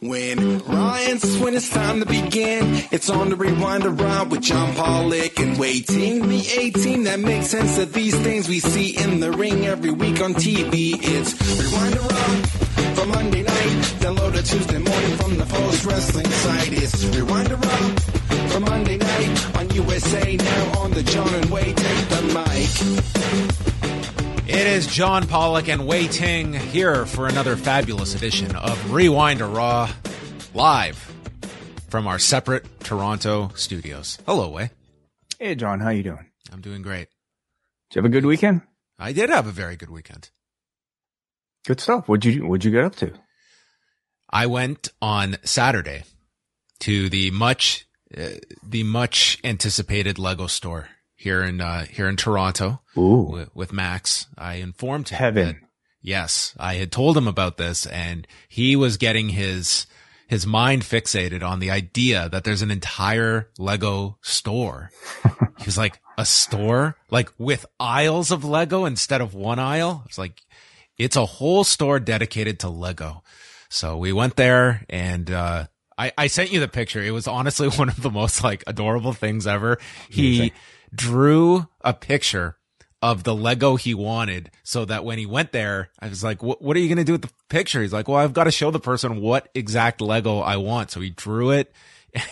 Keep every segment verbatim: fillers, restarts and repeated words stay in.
When Ryan's when it's time to begin, it's on the Rewind-A-Raw with John Pollock and Wai Ting. The A-Team that makes sense of these things we see in the ring every week on T V. It's Rewind-A-Raw. From Monday night, download it Tuesday morning from the post-wrestling site. It's Rewind-A-Raw from Monday night on U S A Now on the John and Wai Ting the mic. It is John Pollock and Wai Ting here for another fabulous edition of Rewind-A-Raw live from our separate Toronto studios. Hello, Wai. Hey, John. How you doing? I'm doing great. Did you have a good weekend? I did have a very good weekend. Good stuff. What'd you, what'd you get up to? I went on Saturday to the much, uh, the much anticipated Lego store here in, uh, here in Toronto. Ooh. W- with Max. I informed him. Heaven. That, yes. I had told him about this and he was getting his, his mind fixated on the idea that there's an entire Lego store. He was like, a store? Like with aisles of Lego instead of one aisle? It's like, it's a whole store dedicated to Lego. So we went there and, uh, I, I sent you the picture. It was honestly one of the most like adorable things ever. He drew a picture of the Lego he wanted so that when he went there, I was like, what are you going to do with the picture? He's like, well, I've got to show the person what exact Lego I want. So he drew it.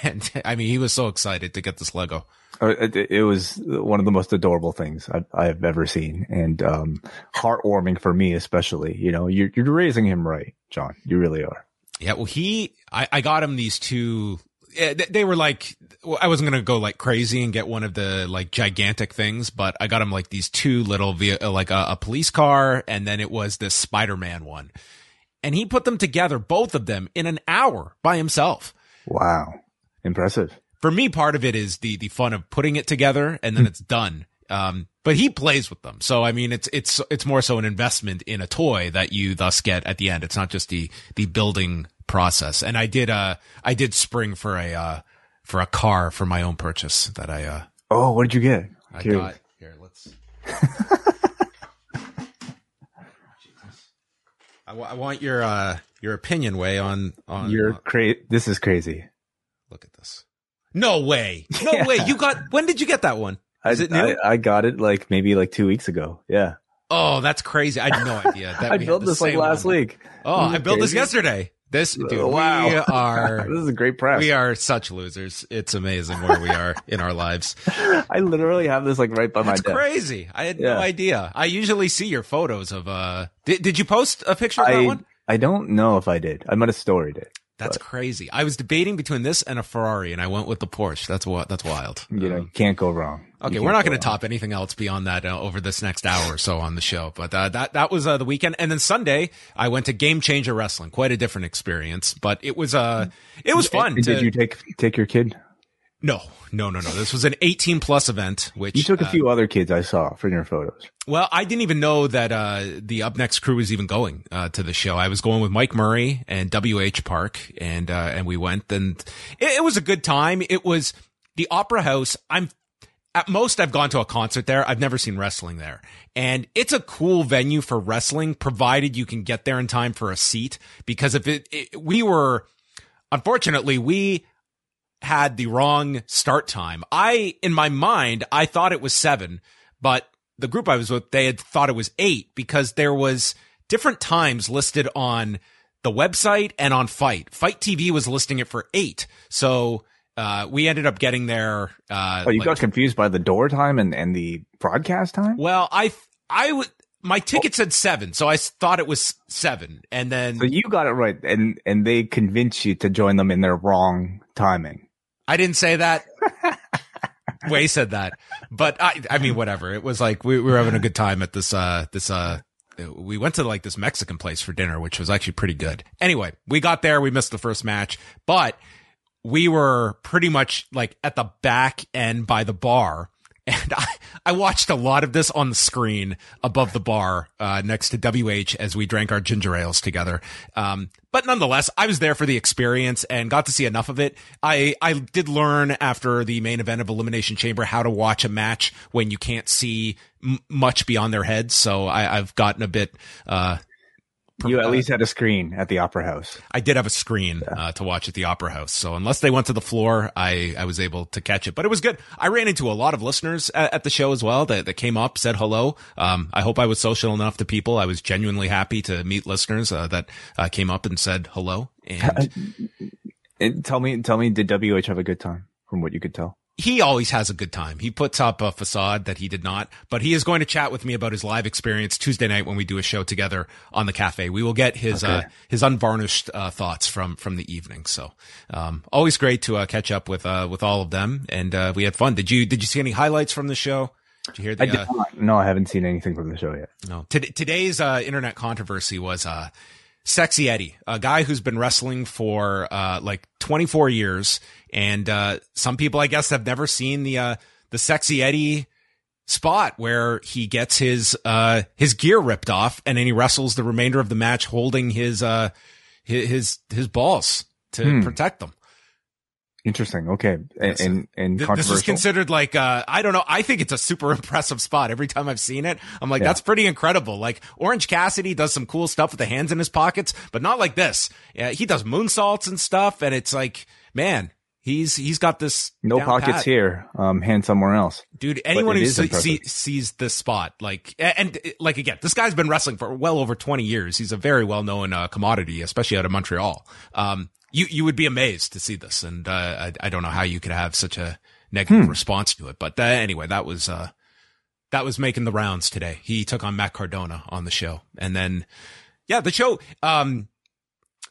And I mean, he was so excited to get this Lego. It was one of the most adorable things I've, I've ever seen, and um, heartwarming for me, especially. You know, you're, you're raising him right, John. You really are. Yeah. Well, he, I, I got him these two. They were like, I wasn't gonna go like crazy and get one of the like gigantic things, but I got him like these two little, like a, a police car, and then it was this Spider-Man one, and he put them together, both of them, in an hour by himself. Wow, impressive. For me, part of it is the, the fun of putting it together and then it's done. Um, but he plays with them. So, I mean, it's, it's, it's more so an investment in a toy that you thus get at the end. It's not just the, the building process. And I did, uh, I did spring for a, uh, for a car for my own purchase that I, uh, oh, what did you get? I Curious. got, here, let's, Jesus. I, w- I want your, uh, your opinion, Wai, on, on, your cra- this is crazy. Look at this. No Wai. No yeah. Wai. You got, when did you get that one? Is I, it new? I, I got it like maybe like two weeks ago. Yeah. Oh, that's crazy. I had no idea. That I we built this like last one. week. Oh, I built crazy? this yesterday. This, dude, oh, wow. we are, this is a great press. We are such losers. It's amazing where we are in our lives. I literally have this like right by that's my desk. That's crazy. I had yeah. no idea. I usually see your photos of, uh, did, did you post a picture of I, that one? I don't know if I did. I might have storied it. That's crazy. I was debating between this and a Ferrari, and I went with the Porsche. That's what. That's wild. You know, you can't go wrong. Okay, we're not going to top anything else beyond that uh, over this next hour or so on the show. But uh, that that was uh, the weekend, and then Sunday I went to Game Changer Wrestling. Quite a different experience, but it was uh it was fun. And, to, did you take take your kid? No, no, no, no. This was an eighteen plus event, which you took a uh, few other kids I saw from your photos. Well, I didn't even know that, uh, the Up Next crew was even going, uh, to the show. I was going with Mike Murray and W H Park and, uh, and we went and it, it was a good time. It was the Opera House. I'm at most I've gone to a concert there. I've never seen wrestling there. And it's a cool venue for wrestling, provided you can get there in time for a seat. Because if it, it we were, unfortunately, we, had the wrong start time. I, in my mind, I thought it was seven, but the group I was with, they had thought it was eight because there was different times listed on the website and on Fight. Fight T V was listing it for eight. So, uh, we ended up getting there. Uh, oh, you like, got confused by the door time and, and the broadcast time? Well, I, I would, My ticket said seven, so I thought it was seven, and then so you got it right, and and they convinced you to join them in their wrong timing. I didn't say that. Wai said that, but I I mean whatever. It was like we, we were having a good time at this uh this uh we went to like this Mexican place for dinner, which was actually pretty good. Anyway, we got there, we missed the first match, but we were pretty much like at the back end by the bar. And I, I watched a lot of this on the screen above the bar uh next to W H as we drank our ginger ales together. Um But nonetheless, I was there for the experience and got to see enough of it. I, I did learn after the main event of Elimination Chamber how to watch a match when you can't see m- much beyond their heads. So I, I've gotten a bit... uh You at least had a screen at the Opera House. I did have a screen yeah. uh, to watch at the Opera House. So unless they went to the floor, I, I was able to catch it. But it was good. I ran into a lot of listeners at, at the show as well that, that came up, said hello. Um, I hope I was social enough to people. I was genuinely happy to meet listeners uh, that uh, came up and said hello. And, and tell me, tell me, did W H have a good time from what you could tell? He always has a good time. He puts up a facade that he did not, but he is going to chat with me about his live experience Tuesday night when we do a show together on the cafe. We will get his okay. uh, his unvarnished uh, thoughts from from the evening. So um, always great to uh, catch up with uh, with all of them, and uh, we had fun. Did you did you see any highlights from the show? Did you hear the? I did uh, not. No, I haven't seen anything from the show yet. No. T- today's uh, internet controversy was uh, Sexy Eddie, a guy who's been wrestling for uh, like twenty-four years. And, uh, some people, I guess, have never seen the, uh, the Sexy Eddie spot where he gets his, uh, his gear ripped off and then he wrestles the remainder of the match holding his, uh, his, his, his balls to hmm. protect them. Interesting. Okay. And, and, and Th- this is considered like, uh, I don't know. I think it's a super impressive spot. Every time I've seen it, I'm like, yeah. that's pretty incredible. Like Orange Cassidy does some cool stuff with the hands in his pockets, but not like this. Yeah. He does moonsaults and stuff. And it's like, man. He's he's got this no pockets pat. Here, um, hand somewhere else, dude. Anyone who see, see, sees this spot, like and, and like again, this guy's been wrestling for well over twenty years. He's a very well known uh, commodity, especially out of Montreal. Um, you you would be amazed to see this, and uh, I, I don't know how you could have such a negative hmm. response to it. But uh, anyway, that was uh, that was making the rounds today. He took on Matt Cardona on the show, and then yeah, the show. Um,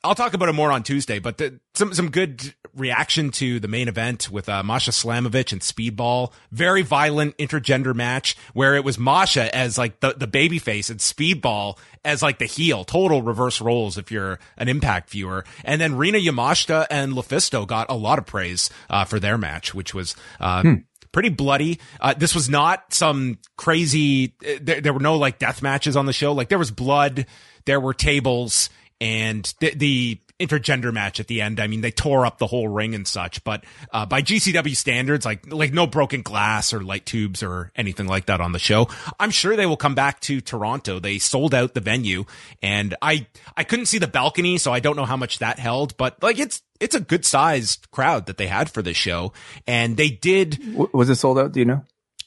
I'll talk about it more on Tuesday, but the, some some good reaction to the main event with uh, Masha Slamovich and Speedball. Very violent intergender match where it was Masha as like the, the baby face and Speedball as like the heel. Total reverse roles if you're an Impact viewer. And then Rena Yamashita and Lefisto got a lot of praise uh, for their match, which was uh, hmm. pretty bloody. Uh, this was not some crazy... There, there were no like death matches on the show. Like there was blood, there were tables... And the, the intergender match at the end, I mean, they tore up the whole ring and such. But uh, by G C W standards, like like no broken glass or light tubes or anything like that on the show. I'm sure they will come back to Toronto. They sold out the venue, and I I couldn't see the balcony, so I don't know how much that held. But like it's it's a good sized crowd that they had for this show, and they did. Was it sold out? Do you know?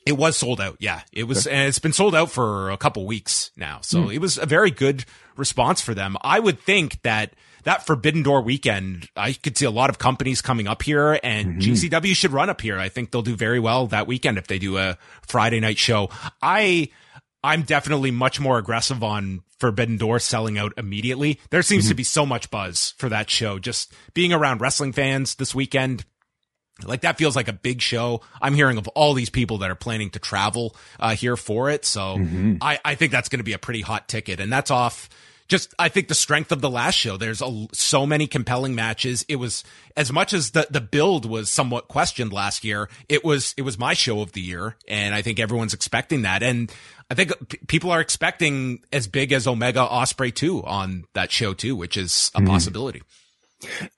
It was sold out. Yeah, it was. Okay. And it's been sold out for a couple weeks now. So mm. it was a very good response for them. I would think that that Forbidden Door weekend, I could see a lot of companies coming up here and mm-hmm. G C W should run up here. I think they'll do very well that weekend if they do a Friday night show. I, I'm definitely much more aggressive on Forbidden Door selling out immediately. There seems mm-hmm. to be so much buzz for that show. Just being around wrestling fans this weekend. Like that feels like a big show. I'm hearing of all these people that are planning to travel uh, here for it. So mm-hmm. I, I think that's going to be a pretty hot ticket. And that's off just, I think the strength of the last show. There's a, so many compelling matches. It was as much as the, the build was somewhat questioned last year. It was, it was my show of the year. And I think everyone's expecting that. And I think p- people are expecting as big as Omega Osprey two on that show too, which is a mm-hmm. possibility.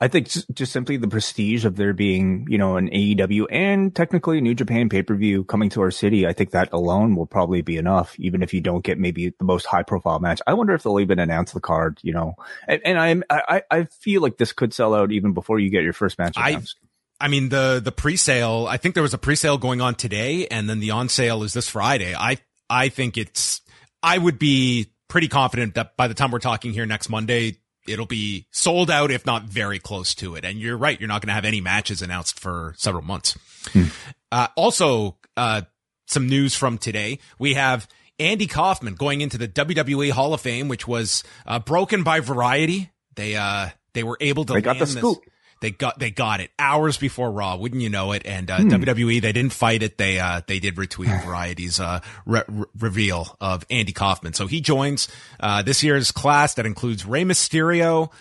I think just simply the prestige of there being, you know, an A E W and technically a New Japan pay-per-view coming to our city. I think that alone will probably be enough, even if you don't get maybe the most high-profile match. I wonder if they'll even announce the card, you know. And, and I'm, I I feel like this could sell out even before you get your first match announced. I mean, the, the pre-sale, I think there was a pre-sale going on today, and then the on-sale is this Friday. I I think it's – I would be pretty confident that by the time we're talking here next Monday – it'll be sold out, if not very close to it. And you're right. You're not going to have any matches announced for several months. Hmm. Uh, also, uh, some news from today. We have Andy Kaufman going into the W W E Hall of Fame, which was uh, broken by Variety. They uh they were able to. They got the scoop. This. They got they got it hours before Raw, wouldn't you know it? And uh, hmm. W W E, they didn't fight it. They uh they did retweet Variety's uh re- re- reveal of Andy Kaufman. So he joins uh this year's class that includes Rey Mysterio,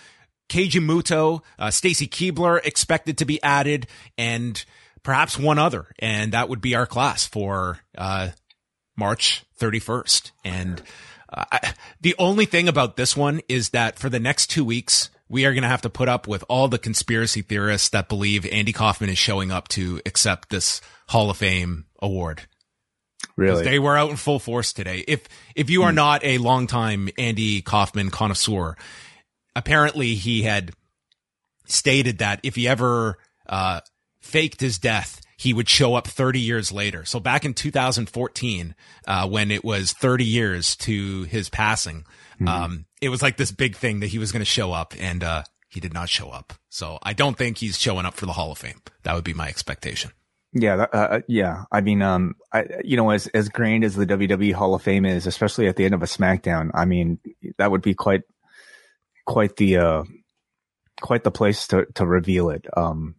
Keiji Muto, uh, Stacey Keebler expected to be added, and perhaps one other, and that would be our class for uh March thirty-first. And uh, I, the only thing about this one is that for the next two weeks. We are going to have to put up with all the conspiracy theorists that believe Andy Kaufman is showing up to accept this Hall of Fame award. Really? They were out in full force today. If if you are not a longtime Andy Kaufman connoisseur, apparently he had stated that if he ever uh faked his death, he would show up thirty years later. So back in two thousand fourteen, uh, when it was thirty years to his passing, mm-hmm. um, it was like this big thing that he was going to show up, and uh, he did not show up. So I don't think he's showing up for the Hall of Fame. That would be my expectation. Yeah. Uh, yeah. I mean, um, I, you know, as, as grand as the W W E Hall of Fame is, especially at the end of a SmackDown, I mean, that would be quite, quite the, uh, quite the place to, to reveal it. Um,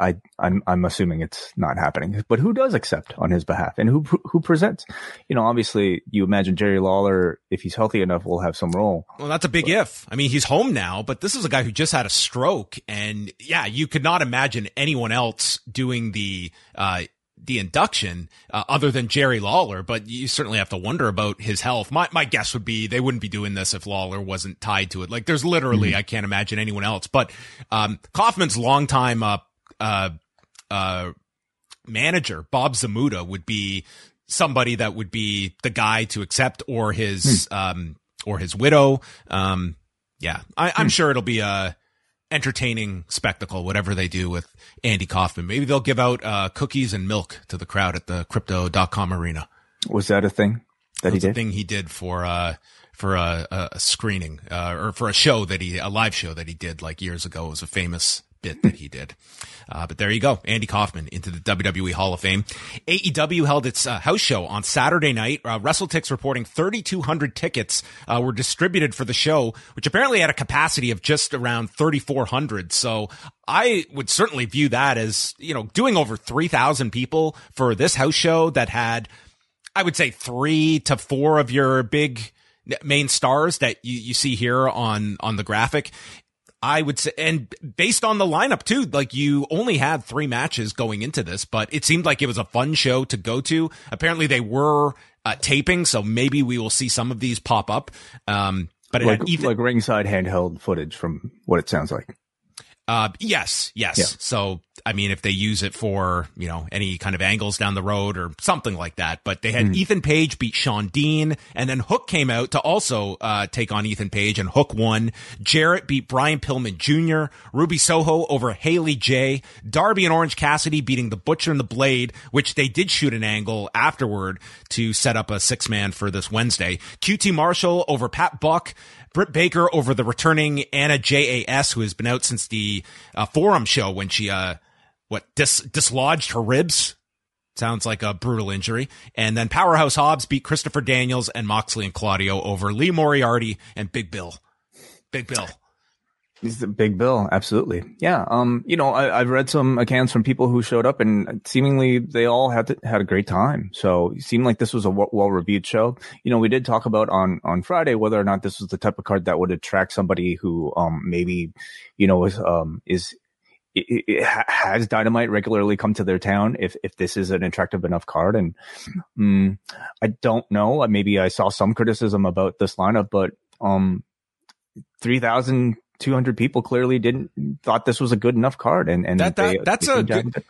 I, I'm, I'm assuming it's not happening, but who does accept on his behalf, and who, who presents, you know, obviously you imagine Jerry Lawler, if he's healthy enough, will have some role. Well, that's a big but, if, I mean, he's home now, but this is a guy who just had a stroke, and yeah, you could not imagine anyone else doing the, uh, the induction, uh, other than Jerry Lawler, but you certainly have to wonder about his health. My, my guess would be they wouldn't be doing this if Lawler wasn't tied to it. Like there's literally, mm-hmm. I can't imagine anyone else, but, um, Kaufman's longtime, uh, Uh, uh, manager Bob Zamuda would be somebody that would be the guy to accept, or his hmm. um or his widow. Um, yeah, I, I'm hmm. sure it'll be a entertaining spectacle. Whatever they do with Andy Kaufman, maybe they'll give out uh cookies and milk to the crowd at the Crypto dot com Arena. Was that a thing that, that he did? A thing he did for uh for a, a screening uh, or for a show that he a live show that he did like years ago. It was a famous bit that he did. Uh, but there you go. Andy Kaufman into the W W E Hall of Fame. A E W held its uh, house show on Saturday night. Uh, WrestleTix reporting thirty-two hundred tickets uh, were distributed for the show, which apparently had a capacity of just around thirty-four hundred. So I would certainly view that as, you know, doing over three thousand people for this house show that had, I would say, three to four of your big main stars that you, you see here on, on the graphic. I would say, and based on the lineup too, like you only had three matches going into this, but it seemed like it was a fun show to go to. Apparently they were uh, taping, so maybe we will see some of these pop up. Um, but it like, had even- like ringside handheld footage from what it sounds like. Uh, yes, yes. Yeah. So, I mean, if they use it for, you know, any kind of angles down the road or something like that, but they had mm. Ethan Page beat Sean Dean, and then Hook came out to also, uh, take on Ethan Page, and Hook won. Jarrett beat Brian Pillman Junior Ruby Soho over Haley J. Darby and Orange Cassidy beating the Butcher and the Blade, which they did shoot an angle afterward to set up a six man for this Wednesday. Q T Marshall over Pat Buck. Britt Baker over the returning Anna J A S, who has been out since the uh, Forum show when she, uh, what, dis- dislodged her ribs. Sounds like a brutal injury. And then Powerhouse Hobbs beat Christopher Daniels and Moxley and Claudio over Lee Moriarty and Big Bill. Big Bill. He's the Big Bill. Absolutely. Yeah. Um, you know, I, I've read some accounts from people who showed up, and seemingly they all had to, had a great time. So it seemed like this was a w- well-reviewed show. You know, we did talk about on, on Friday whether or not this was the type of card that would attract somebody who, um, maybe, you know, is, um, is, it, it has Dynamite regularly come to their town if, if this is an attractive enough card. And, um, I don't know. Maybe I saw some criticism about this lineup, but, um, three thousand two hundred people clearly didn't thought this was a good enough card, and and that, that, they, that's they a good,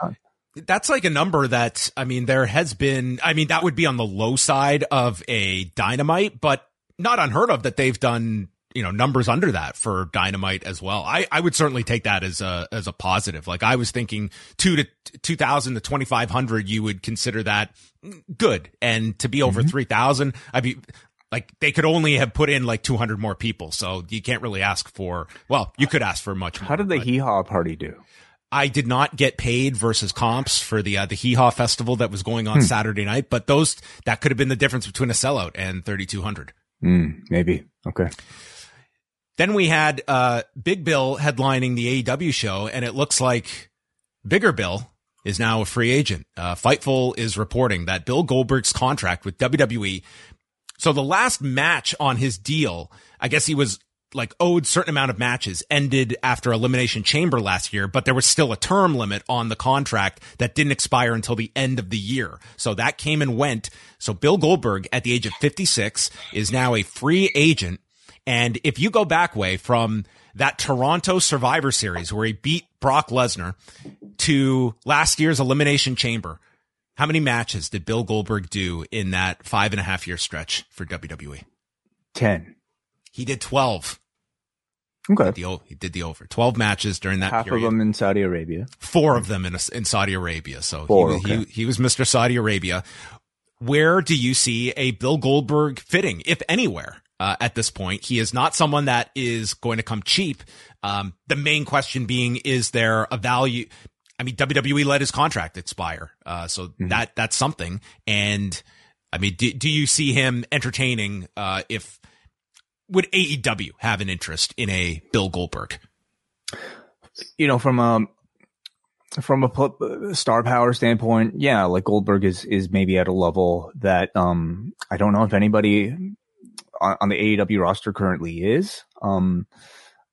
that's like a number that I mean there has been I mean that would be on the low side of a Dynamite, but not unheard of that they've done, you know, numbers under that for Dynamite as well. I I would certainly take that as a as a positive. Like I was thinking two to two thousand to twenty five hundred, you would consider that good, and to be over mm-hmm. three thousand, I'd be. Like they could only have put in like two hundred more people, so you can't really ask for. Well, you could ask for much more. How did the hee haw party do? I did not get paid versus comps for the uh, the Hee Haw Festival that was going on hmm. Saturday night, but those that could have been the difference between a sellout and thirty-two hundred. Mm, maybe. Okay. Then we had uh, Big Bill headlining the A E W show, and it looks like Bigger Bill is now a free agent. Uh, Fightful is reporting that Bill Goldberg's contract with W W E, so the last match on his deal, I guess he was like owed certain amount of matches, ended after Elimination Chamber last year, but there was still a term limit on the contract that didn't expire until the end of the year. So that came and went. So Bill Goldberg at the age of fifty-six is now a free agent. And if you go back way from that Toronto Survivor Series where he beat Brock Lesnar to last year's Elimination Chamber, how many matches did Bill Goldberg do in that five and a half year stretch for W W E? ten. He did twelve. Okay. He did the, he did the over. twelve matches during that Half period. Half of them in Saudi Arabia. Four of them in, a, in Saudi Arabia. So Four, he, okay. he, he was Mister Saudi Arabia. Where do you see a Bill Goldberg fitting, if anywhere, uh, at this point? He is not someone that is going to come cheap. Um, the main question being, is there a value? I mean, W W E let his contract expire. Uh, so mm-hmm. that that's something. And, I mean, do, do you see him entertaining uh, if... Would A E W have an interest in a Bill Goldberg? You know, from a, from a star power standpoint, yeah, like Goldberg is, is maybe at a level that um, I don't know if anybody on, on the A E W roster currently is. Um,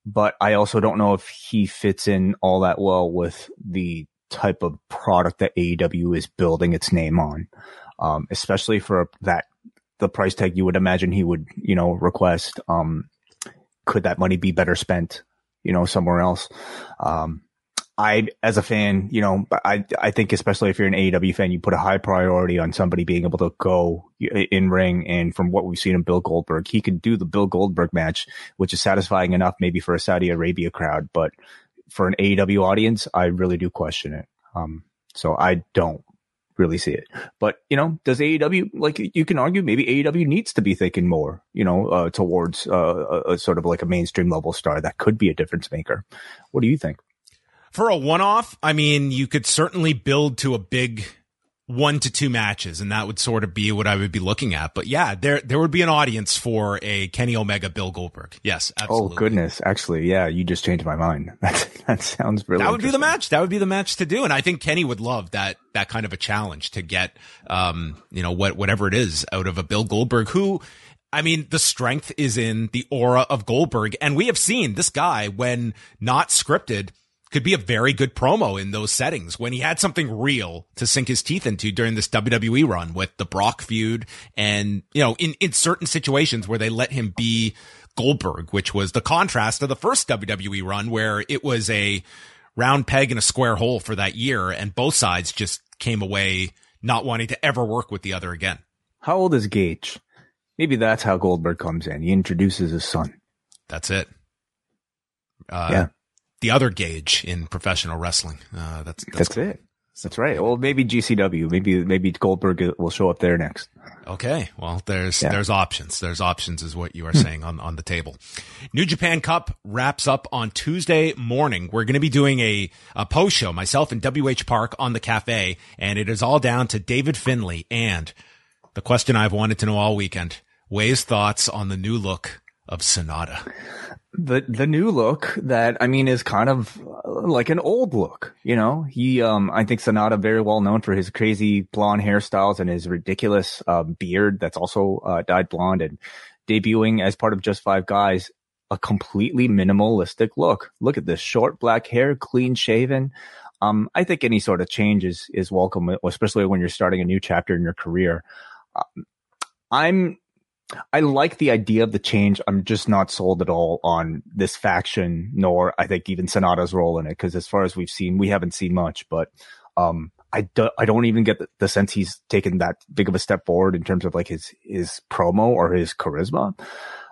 but I also don't know if he fits in all that well with the type of product that A E W is building its name on, um, especially for that the price tag you would imagine he would, you know, request. Um, could that money be better spent, you know, somewhere else? Um, I, as a fan, you know, I, I think especially if you're an A E W fan, you put a high priority on somebody being able to go in ring. And from what we've seen in Bill Goldberg, he can do the Bill Goldberg match, which is satisfying enough maybe for a Saudi Arabia crowd, but for an A E W audience, I really do question it. Um, so I don't really see it. But, you know, does A E W, like, you can argue maybe A E W needs to be thinking more, you know, uh, towards uh, a, a sort of like a mainstream level star that could be a difference maker. What do you think? For a one-off, I mean, you could certainly build to a big one to two matches, and that would sort of be what I would be looking at. But yeah, there there would be an audience for a Kenny Omega, Bill Goldberg. Yes, absolutely. Oh goodness, actually, yeah, you just changed my mind. That that sounds really. That would be the match. That would be the match to do, and I think Kenny would love that that kind of a challenge to get, um, you know, what whatever it is out of a Bill Goldberg. Who, I mean, the strength is in the aura of Goldberg, and we have seen this guy when not scripted could be a very good promo in those settings when he had something real to sink his teeth into during this W W E run with the Brock feud. And, you know, in, in certain situations where they let him be Goldberg, which was the contrast of the first W W E run where it was a round peg in a square hole for that year. And both sides just came away not wanting to ever work with the other again. How old is Gage? Maybe that's how Goldberg comes in. He introduces his son. That's it. Uh, yeah. The other Gage in professional wrestling. Uh, that's that's, that's cool. it. That's right. Well, maybe G C W. Maybe maybe Goldberg will show up there next. Okay. Well, there's yeah. there's options. There's options is what you are saying on, on the table. New Japan Cup wraps up on Tuesday morning. We're going to be doing a, a post show, myself and W H Park on the cafe, and it is all down to David Finlay and the question I've wanted to know all weekend, Wai's thoughts on the new look of SANADA. The the new look that, I mean, is kind of like an old look, you know. He, um, I think SANADA very well known for his crazy blonde hairstyles and his ridiculous uh, beard that's also uh, dyed blonde, and debuting as part of Just Five Guys a completely minimalistic look. Look at this short black hair, clean shaven. Um, I think any sort of change is is welcome, especially when you're starting a new chapter in your career. Um, I'm. I like the idea of the change. I'm just not sold at all on this faction, nor I think even SANADA's role in it. Because as far as we've seen, we haven't seen much. But um, I, do, I don't even get the, the sense he's taken that big of a step forward in terms of like his his promo or his charisma.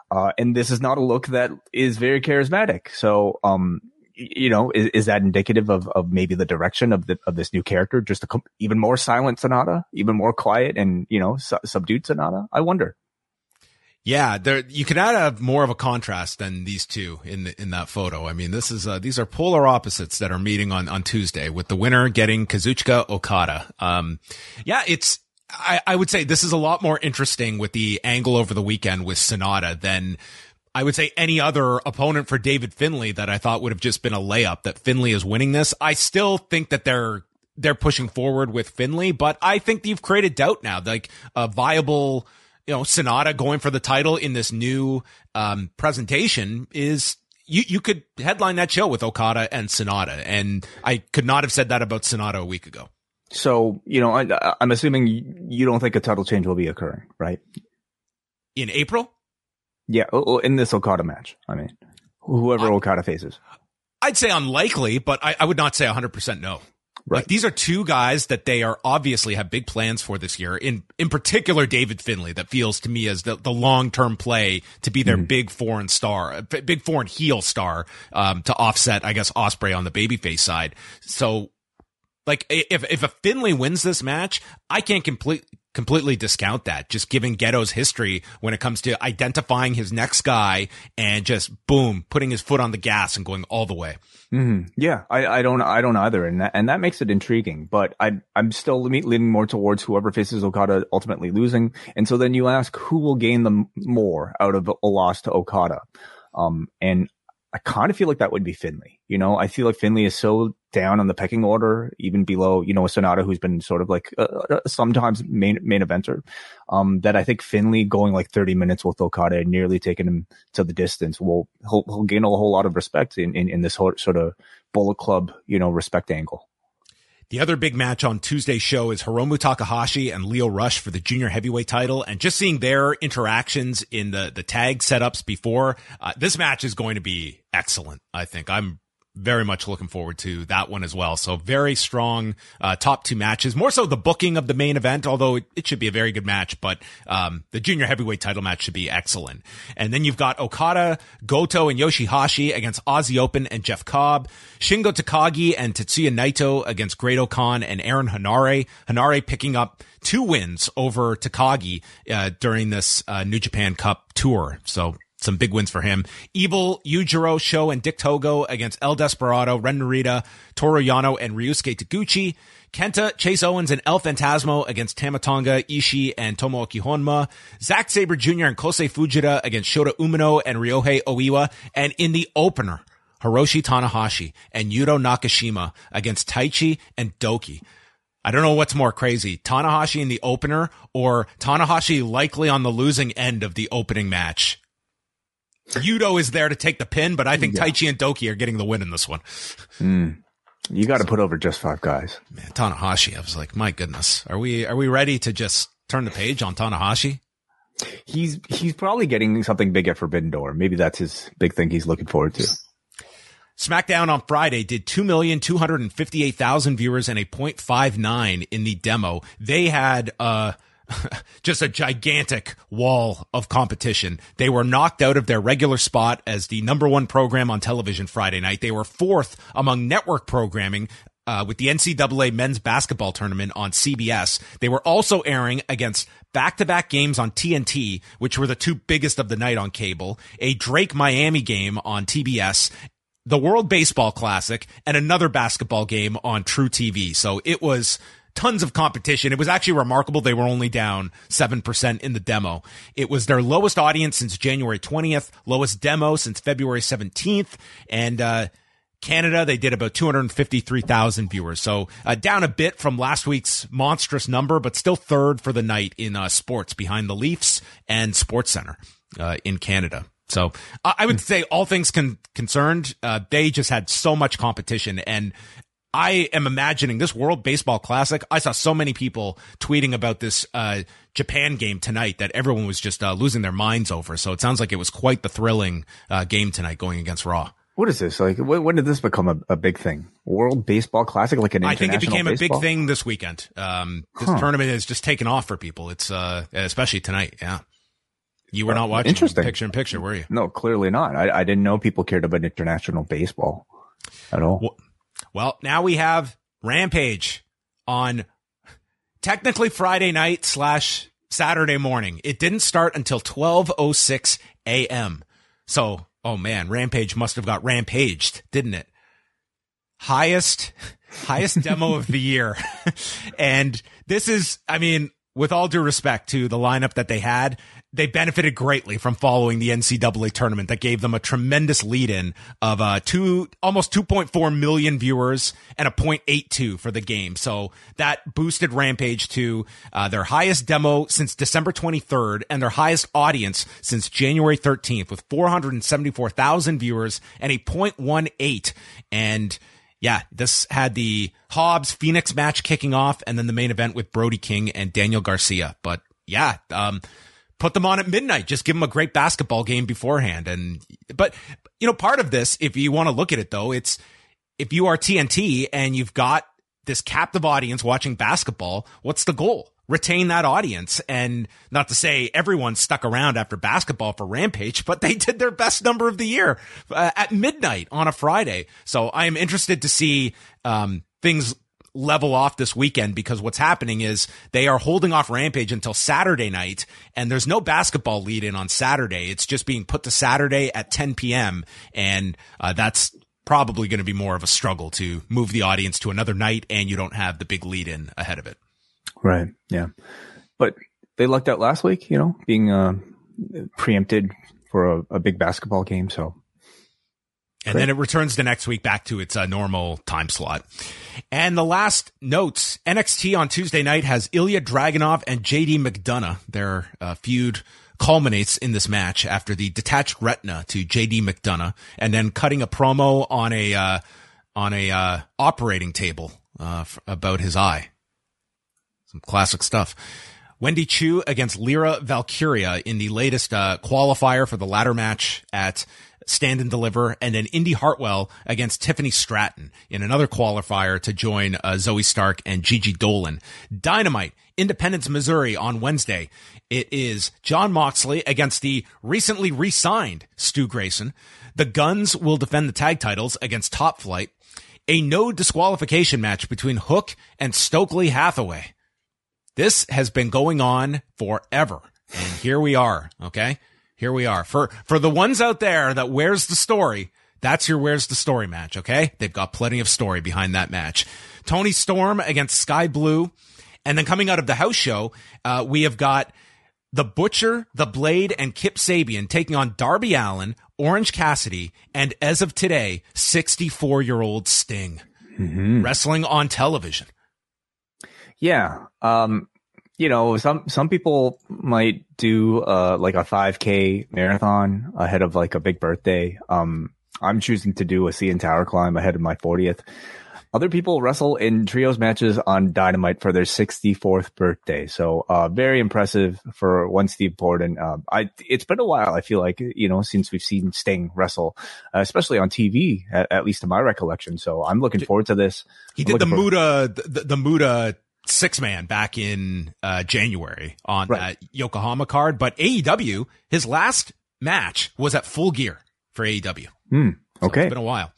Uh, and this is not a look that is very charismatic. So, um, you know, is, is that indicative of, of maybe the direction of the, of this new character? Just a com- even more silent SANADA, even more quiet and, you know, su- subdued SANADA? I wonder. Yeah, there, you could add a, more of a contrast than these two in the, in that photo. I mean, this is, uh, these are polar opposites that are meeting on, on Tuesday, with the winner getting Kazuchika Okada. Um, yeah, it's, I, I would say this is a lot more interesting with the angle over the weekend with SANADA than I would say any other opponent for David Finlay that I thought would have just been a layup, that Finlay is winning this. I still think that they're, they're pushing forward with Finlay, but I think you've created doubt now, like a viable, you know, SANADA going for the title in this new um presentation is, you you could headline that show with Okada and SANADA, and I could not have said that about SANADA a week ago. So, you know, I, I'm assuming you don't think a title change will be occurring, right? In April? Yeah, in this Okada match. I mean, whoever I, Okada faces. I'd say unlikely, but I, I would not say one hundred percent no. Right. Like, these are two guys that they are obviously have big plans for this year. In in particular, David Finlay, that feels to me as the, the long term play to be their mm-hmm. big foreign star, big foreign heel star, um, to offset, I guess, Ospreay on the babyface side. So, like, if if a Finlay wins this match, I can't complete completely discount that. Just given Ghetto's history when it comes to identifying his next guy and just boom, putting his foot on the gas and going all the way. Mm-hmm. Yeah, I, I don't, I don't either, and that, and that makes it intriguing. But I, I'm still leaning more towards whoever faces Okada ultimately losing. And so then you ask, who will gain the more out of a loss to Okada? Um, and I kind of feel like that would be Finlay. You know, I feel like Finlay is so down on the pecking order, even below, you know, a SANADA who's been sort of like uh, sometimes main main eventer, um, that I think Finlay going like thirty minutes with Okada and nearly taking him to the distance will he'll, he'll gain a whole lot of respect in, in, in this whole sort of Bullet Club, you know, respect angle. The other big match on Tuesday's show is Hiromu Takahashi and Lio Rush for the junior heavyweight title. And just seeing their interactions in the, the tag setups before, uh, this match is going to be excellent, I think. I'm very much looking forward to that one as well. So very strong uh, top two matches, more so the booking of the main event, although it, it should be a very good match. But um, the junior heavyweight title match should be excellent. And then you've got Okada, Goto, and Yoshihashi against Aussie Open and Jeff Cobb, Shingo Takagi and Tetsuya Naito against Great Okan and Aaron Hanare, Hanare picking up two wins over Takagi uh, during this uh, New Japan Cup tour. So some big wins for him. Evil, Yujiro, Sho, and Dick Togo against El Desperado, Ren Narita, Toru Yano, and Ryusuke Taguchi. Kenta, Chase Owens, and El Fantasmo against Tama Tonga, Ishii, and Tomoaki Honma. Zack Sabre Junior and Kosei Fujita against Shota Umino and Ryohei Oiwa. And in the opener, Hiroshi Tanahashi and Yuto Nakashima against Taichi and Doki. I don't know what's more crazy, Tanahashi in the opener or Tanahashi likely on the losing end of the opening match. Yudo is there to take the pin, but I think yeah. Taichi and Doki are getting the win in this one. Mm. You got to so, put over Just Five Guys. Man, Tanahashi, I was like, my goodness, are we are we ready to just turn the page on Tanahashi? He's he's probably getting something big at Forbidden Door. Maybe that's his big thing he's looking forward to. SmackDown on Friday did two million two hundred fifty-eight thousand viewers and a point five nine in the demo. They had uh just a gigantic wall of competition. They were knocked out of their regular spot as the number one program on television Friday night. They were fourth among network programming uh, with the N C double A men's basketball tournament on C B S. They were also airing against back-to-back games on T N T, which were the two biggest of the night on cable, a Drake Miami game on T B S, the World Baseball Classic, and another basketball game on True T V. So it was tons of competition. It was actually remarkable. They were only down seven percent in the demo. It was their lowest audience since January twentieth, lowest demo since February seventeenth. And, uh, Canada, they did about two hundred fifty-three thousand viewers. So, uh, down a bit from last week's monstrous number, but still third for the night in, uh, sports behind the Leafs and SportsCenter, uh, in Canada. So I, I would say all things con- concerned, uh, they just had so much competition. And I am imagining this World Baseball Classic. I saw so many people tweeting about this uh, Japan game tonight that everyone was just uh, losing their minds over. So it sounds like it was quite the thrilling uh, game tonight going against Raw. What is this? Like, when did this become a, a big thing? World Baseball Classic, like an international I think it became baseball? A big thing this weekend. Um, this huh. tournament has just taken off for people. It's uh, especially tonight. Yeah. You were not watching Interesting. Picture in Picture, were you? No, clearly not. I, I didn't know people cared about international baseball at all. Well, Well, now we have Rampage on technically Friday night slash Saturday morning. It didn't start until twelve oh six a.m. So, oh man, Rampage must have got rampaged, didn't it? Highest, highest demo of the year. And this is, I mean, with all due respect to the lineup that they had, they benefited greatly from following the N C double A tournament that gave them a tremendous lead-in of uh, two almost two point four million viewers and a point eight two for the game. So that boosted Rampage to uh, their highest demo since December twenty-third and their highest audience since January thirteenth with four hundred seventy-four thousand viewers and a point one eight. And yeah, this had the Hobbs-Phoenix match kicking off and then the main event with Brody King and Daniel Garcia. But yeah, um, put them on at midnight. Just give them a great basketball game beforehand. And but, you know, part of this, if you want to look at it, though, it's if you are T N T and you've got this captive audience watching basketball, what's the goal? Retain that audience. And not to say everyone stuck around after basketball for Rampage, but they did their best number of the year uh, at midnight on a Friday. So I am interested to see um, things level off this weekend, because what's happening is they are holding off Rampage until Saturday night, and there's no basketball lead in on Saturday. It's just being put to Saturday at ten p.m. And uh, that's probably going to be more of a struggle to move the audience to another night, and you don't have the big lead in ahead of it. Right. Yeah. But they lucked out last week, you know, being uh, preempted for a, a big basketball game. So. And Great. Then it returns the next week back to its uh, normal time slot. And the last notes, N X T on Tuesday night has Ilya Dragunov and J D McDonagh. Their uh, feud culminates in this match after the detached retina to J D McDonagh, and then cutting a promo on a uh, on a uh, operating table uh, f- about his eye. Some classic stuff. Wendy Chu against Lyra Valkyria in the latest uh, qualifier for the ladder match at Stand and Deliver, and then Indy Hartwell against Tiffany Stratton in another qualifier to join uh, Zoe Stark and Gigi Dolan. Dynamite, Independence, Missouri on Wednesday. It is Jon Moxley against the recently re-signed Stu Grayson. The Guns will defend the tag titles against Top Flight. A no disqualification match between Hook and Stokely Hathaway. This has been going on forever, and here we are, okay? Here we are. For for the ones out there that where's the story, that's your where's the story match, okay? They've got plenty of story behind that match. Toni Storm against Sky Blue. And then coming out of the house show, uh, we have got the Butcher, the Blade, and Kip Sabian taking on Darby Allin, Orange Cassidy, and as of today, sixty-four-year-old Sting. Mm-hmm. Wrestling on television. Yeah. Um You know, some some people might do uh, like a five K marathon ahead of like a big birthday. Um, I'm choosing to do a sea and tower climb ahead of my fortieth. Other people wrestle in trios matches on Dynamite for their sixty-fourth birthday. So uh, very impressive for one Steve Borden. Um, I it's been a while, I feel like, you know, since we've seen Sting wrestle, uh, especially on T V, at, at least to my recollection. So I'm looking forward to this. He did the Muta, the, the Muta six man back in uh January on right. that Yokohama card, but A E W, his last match was at Full Gear for A E W. Mm, okay. So it's been a while.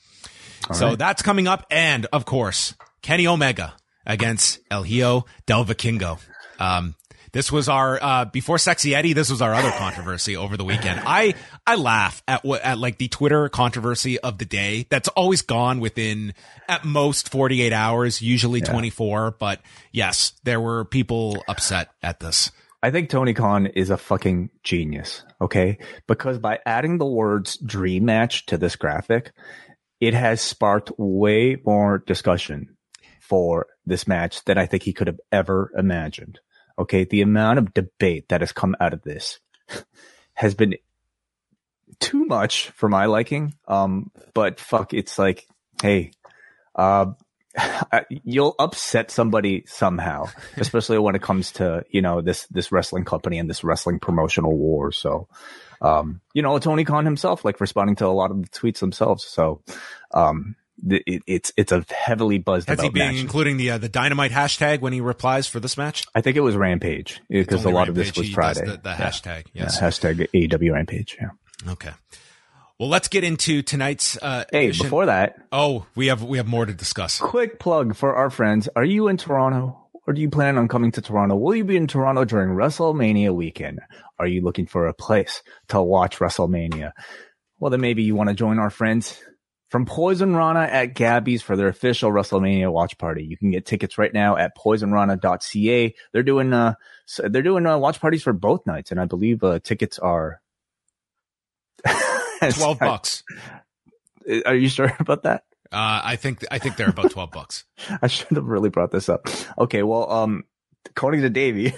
All so right. That's coming up. And of course, Kenny Omega against El Hijo del Vikingo. Um, This was our, uh, before Sexy Eddie, this was our other controversy over the weekend. I, I laugh at what, at like the Twitter controversy of the day that's always gone within at most forty-eight hours, usually yeah. twenty-four. But yes, there were people upset at this. I think Tony Khan is a fucking genius. Okay. Because by adding the words dream match to this graphic, it has sparked way more discussion for this match than I think he could have ever imagined. Okay, the amount of debate that has come out of this has been too much for my liking. Um, but fuck, it's like, hey, uh, you'll upset somebody somehow, especially when it comes to, you know, this this wrestling company and this wrestling promotional war. So, um, you know, Tony Khan himself, like responding to a lot of the tweets themselves. So, um. It, it's it's a heavily buzzed about match. Has he been including the uh, the Dynamite hashtag when he replies for this match? I think it was Rampage, because a lot Rampage, of this was Friday. The, the yeah. hashtag, yes. Yeah, hashtag A E W Rampage, yeah. Okay. Well, let's get into tonight's uh, Hey, edition. Before that. Oh, we have we have more to discuss. Quick plug for our friends. Are you in Toronto? or do you plan on coming to Toronto? Will you be in Toronto during WrestleMania weekend? Are you looking for a place to watch WrestleMania? Well, then maybe you want to join our friends from Poison Rana at Gabby's for their official WrestleMania watch party. You can get tickets right now at poison rana dot c a. They're doing uh, they're doing uh, watch parties for both nights, and I believe uh, tickets are twelve bucks. Are you sure about that? Uh, I think I think they're about twelve bucks. I should have really brought this up. Okay, well, um, according to Davey,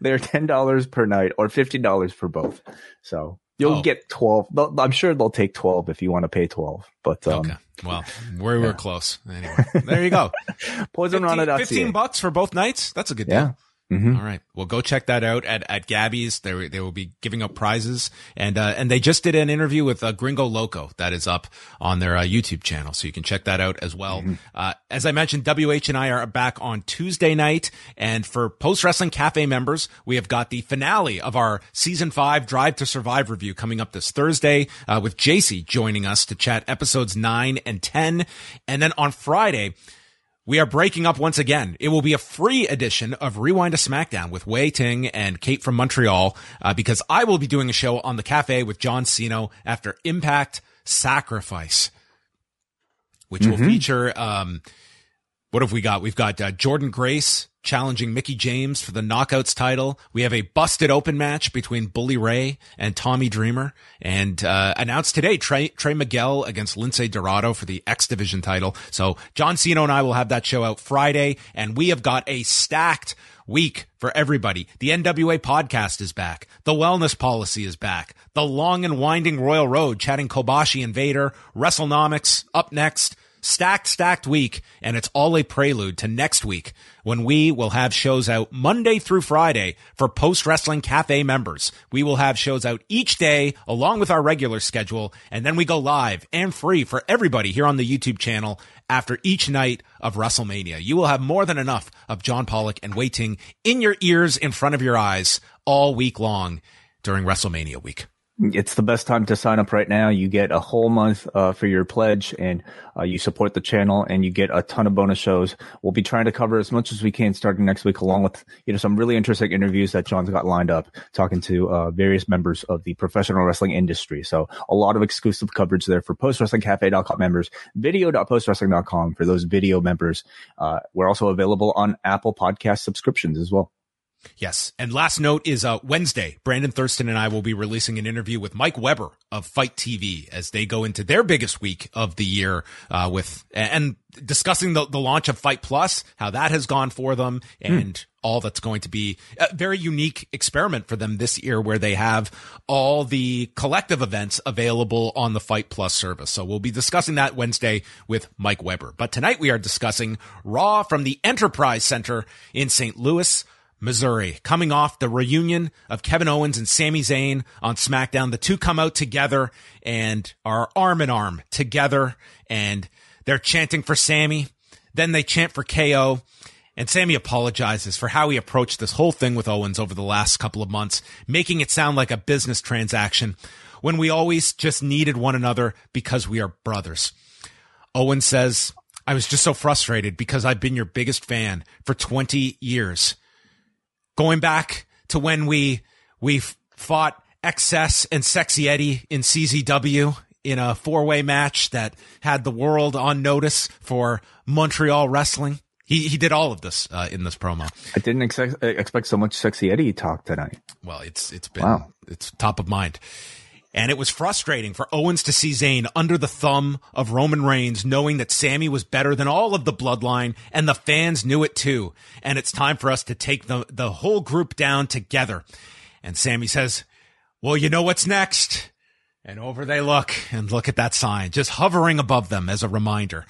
they're ten dollars per night or fifteen dollars for both. So you'll oh. get twelve. They'll, I'm sure they'll take twelve if you want to pay twelve. But um, okay, well, we were yeah. close anyway. There you go. Poison Rana dot c a. Fifteen bucks for both nights. That's a good deal. Yeah. Mm-hmm. All right. Well, go check that out at, at Gabby's. They they will be giving up prizes. And, uh, and they just did an interview with uh, Gringo Loco that is up on their uh, YouTube channel. So you can check that out as well. Mm-hmm. Uh, as I mentioned, W H and I are back on Tuesday night. And for Post Wrestling Cafe members, we have got the finale of our season five Drive to Survive review coming up this Thursday, uh, with J C joining us to chat episodes nine and ten. And then on Friday, we are breaking up once again. It will be a free edition of Rewind to SmackDown with Wai Ting and Kate from Montreal, uh, because I will be doing a show on the cafe with John Cena after Impact Sacrifice, which mm-hmm. will feature, um, what have we got? We've got uh, Jordan Grace challenging Mickie James for the Knockouts title. We have a busted open match between Bully Ray and Tommy Dreamer. And uh, announced today, Trey, Trey Miguel against Lince Dorado for the X Division title. So John Cena and I will have that show out Friday. And we have got a stacked week for everybody. The N W A podcast is back. The Wellness Policy is back. The Long and Winding Royal Road, chatting Kobashi and Vader. WrestleNomics up next. Stacked, stacked week, and it's all a prelude to next week when we will have shows out Monday through Friday for Post Wrestling Cafe members. We will have shows out each day along with our regular schedule, and then we go live and free for everybody here on the YouTube channel after each night of WrestleMania. You will have more than enough of John Pollock and Wai Ting in your ears, in front of your eyes, all week long during WrestleMania week. It's the best time to sign up right now. You get a whole month uh, for your pledge, and uh, you support the channel, and you get a ton of bonus shows. We'll be trying to cover as much as we can starting next week, along with, you know, some really interesting interviews that John's got lined up, talking to uh, various members of the professional wrestling industry. So a lot of exclusive coverage there for post wrestling cafe dot com members, video dot post wrestling dot com for those video members. Uh, we're also available on Apple Podcast subscriptions as well. Yes. And last note is uh, Wednesday, Brandon Thurston and I will be releasing an interview with Mike Weber of Fight T V as they go into their biggest week of the year, uh, with and discussing the, the launch of Fight Plus, how that has gone for them, and mm. all that's going to be a very unique experiment for them this year, where they have all the collective events available on the Fight Plus service. So we'll be discussing that Wednesday with Mike Weber. But tonight we are discussing Raw from the Enterprise Center in Saint Louis, Missouri, coming off the reunion of Kevin Owens and Sami Zayn on SmackDown. The two come out together and are arm in arm together, and they're chanting for Sami. Then they chant for K O, and Sami apologizes for how he approached this whole thing with Owens over the last couple of months, making it sound like a business transaction when we always just needed one another because we are brothers. Owens says, "I was just so frustrated because I've been your biggest fan for twenty years. Going back to when we we fought Excess and Sexy Eddie in C Z W in a four-way match that had the world on notice for Montreal wrestling." He he did all of this uh, in this promo. I didn't ex- expect so much Sexy Eddie talk tonight. Well, it's it's been wow. it's top of mind. And it was frustrating for Owens to see Zayn under the thumb of Roman Reigns, knowing that Sami was better than all of the bloodline, and the fans knew it too. And it's time for us to take the, the whole group down together. And Sami says, "Well, you know what's next?" And over they look, and look at that sign, just hovering above them as a reminder.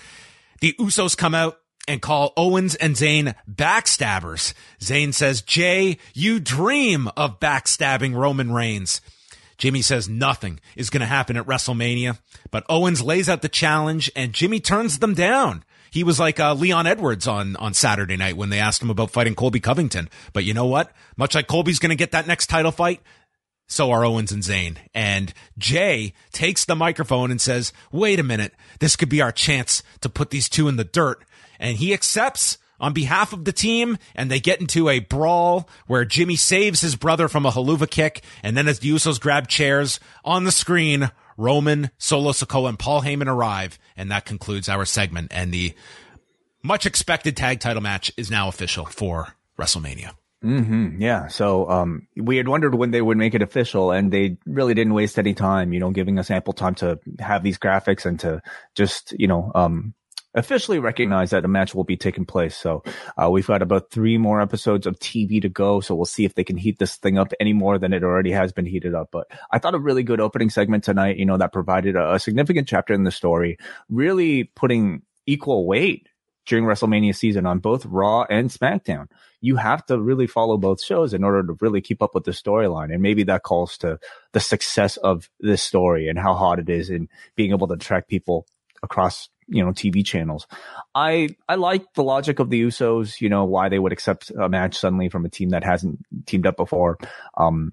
The Usos come out and call Owens and Zayn backstabbers. Zayn says, "Jay, you dream of backstabbing Roman Reigns." Jimmy says nothing is going to happen at WrestleMania, but Owens lays out the challenge, and Jimmy turns them down. He was like uh, Leon Edwards on, on Saturday night when they asked him about fighting Colby Covington. But you know what? Much like Colby's going to get that next title fight, so are Owens and Zayn. And Jay takes the microphone and says, "Wait a minute, this could be our chance to put these two in the dirt." And he accepts on behalf of the team, and they get into a brawl where Jimmy saves his brother from a haluva kick, and then as the Usos grab chairs, on the screen, Roman, Solo Sikoa, and Paul Heyman arrive, and that concludes our segment, and the much-expected tag title match is now official for WrestleMania. Mm-hmm. Yeah. So um, we had wondered when they would make it official, and they really didn't waste any time, you know, giving us ample time to have these graphics and to just, you know, um, officially recognize that a match will be taking place. So uh, we've got about three more episodes of T V to go. So we'll see if they can heat this thing up any more than it already has been heated up. But I thought a really good opening segment tonight, you know, that provided a, a significant chapter in the story, really putting equal weight during WrestleMania season on both Raw and SmackDown. You have to really follow both shows in order to really keep up with the storyline. And maybe that calls to the success of this story and how hot it is and being able to attract people across, you know, T V channels. I, I like the logic of the Usos, you know, why they would accept a match suddenly from a team that hasn't teamed up before. Um,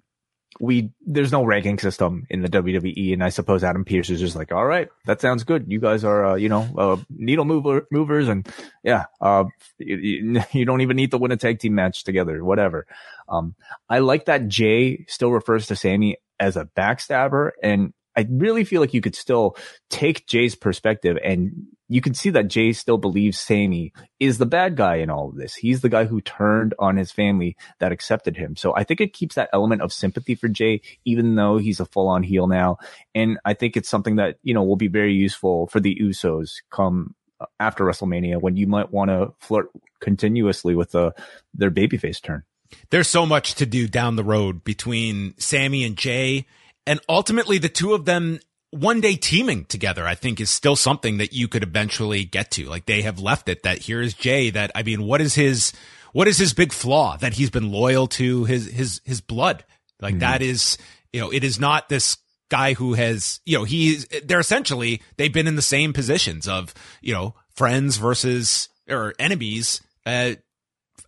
we, there's no ranking system in the W W E. And I suppose Adam Pearce is just like, all right, that sounds good. You guys are, uh, you know, uh, needle mover movers. And yeah, uh, you, you don't even need to win a tag team match together, whatever. Um, I like that Jay still refers to Sammy as a backstabber. And I really feel like you could still take Jay's perspective, and you can see that Jay still believes Sammy is the bad guy in all of this. He's the guy who turned on his family that accepted him. So I think it keeps that element of sympathy for Jay, even though he's a full-on heel now. And I think it's something that, you know, will be very useful for the Usos come after WrestleMania, when you might want to flirt continuously with the, their babyface turn. There's so much to do down the road between Sammy and Jay. And ultimately, the two of them one day teaming together, I think, is still something that you could eventually get to. Like, they have left it that here is Jay. That, I mean, what is his what is his big flaw that he's been loyal to his his his blood? Like, mm-hmm. that is, you know, it is not this guy who has, you know, he's they're essentially they've been in the same positions of, you know, friends versus or enemies uh,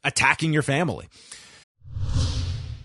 attacking your family.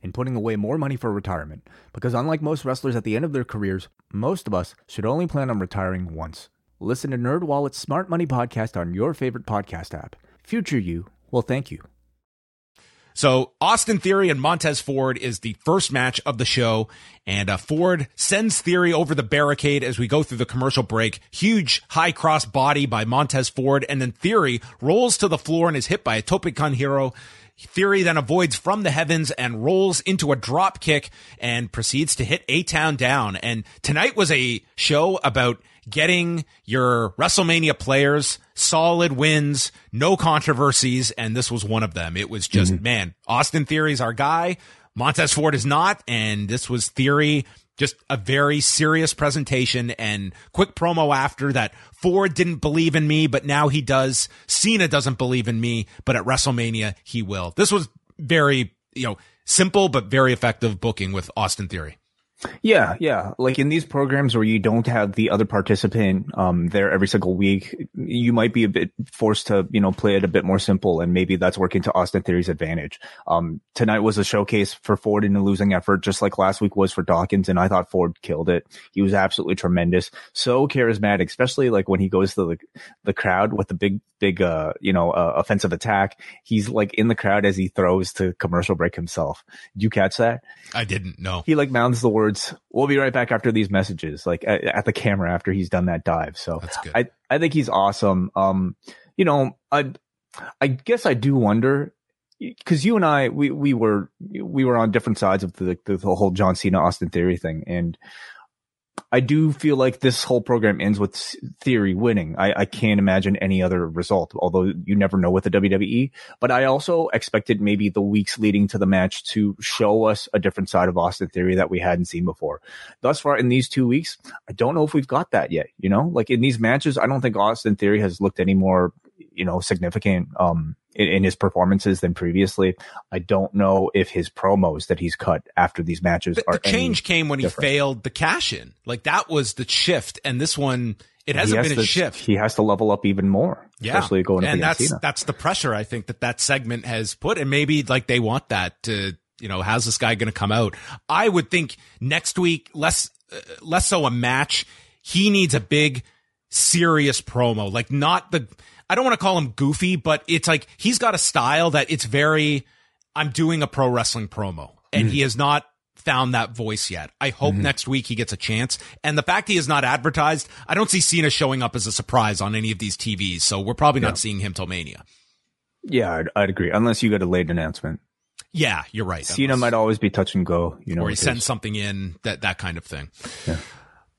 And putting away more money for retirement. Because unlike most wrestlers at the end of their careers, most of us should only plan on retiring once. Listen to NerdWallet's Smart Money Podcast on your favorite podcast app. Future you will thank you. So Austin Theory and Montez Ford is the first match of the show, and uh, Ford sends Theory over the barricade as we go through the commercial break. Huge high cross body by Montez Ford, and then Theory rolls to the floor and is hit by a Topikon Hero. Theory then avoids from the heavens and rolls into a drop kick and proceeds to hit A-Town down. And tonight was a show about getting your WrestleMania players solid wins, no controversies, and this was one of them. It was just, mm-hmm. man, Austin Theory's our guy, Montez Ford is not, and this was Theory, just a very serious presentation and quick promo after that. Ford didn't believe in me, but now he does. Cena doesn't believe in me, but at WrestleMania, he will. This was very, you know, simple but very effective booking with Austin Theory. Yeah, yeah. Like in these programs where you don't have the other participant um there every single week, you might be a bit forced to, you know, play it a bit more simple, and maybe that's working to Austin Theory's advantage. Um tonight was a showcase for Ford in a losing effort, just like last week was for Dawkins, and I thought Ford killed it. He was absolutely tremendous, so charismatic, especially like when he goes to the the crowd with the big big uh you know uh, offensive attack. He's like in the crowd as he throws to commercial break himself. Did you catch that? I didn't, no. He like mounts the word. We'll be right back after these messages, like at, at the camera after he's done that dive. So that's good. I, I think he's awesome. Um, you know, I I guess I do wonder, because you and I we we were we were on different sides of the the, the whole John Cena Austin Theory thing, and I do feel like this whole program ends with Theory winning. I, I can't imagine any other result, although you never know with the W W E. But I also expected maybe the weeks leading to the match to show us a different side of Austin Theory that we hadn't seen before. Thus far in these two weeks, I don't know if we've got that yet. You know, like in these matches, I don't think Austin Theory has looked any more, you know, significant um, in, in his performances than previously. I don't know if his promos that he's cut after these matches the, are the change came when different. He failed the cash in. Like, that was the shift, and this one it hasn't has been to, a shift. He has to level up even more, yeah. especially going and that's Cena. That's the pressure I think that that segment has put, and maybe like they want that to. You know, how's this guy going to come out? I would think next week, less uh, less so a match. He needs a big, serious promo. Like, not the, I don't want to call him goofy, but it's like he's got a style that it's very, I'm doing a pro wrestling promo. And mm-hmm. he has not found that voice yet. I hope mm-hmm. next week he gets a chance. And the fact he is not advertised, I don't see Cena showing up as a surprise on any of these T Vs. So we're probably not yeah. seeing him till Mania. Yeah, I'd, I'd agree. Unless you get a late announcement. Yeah, you're right. Cena might always be touch and go, you know, or he sends something in, that that kind of thing. Yeah.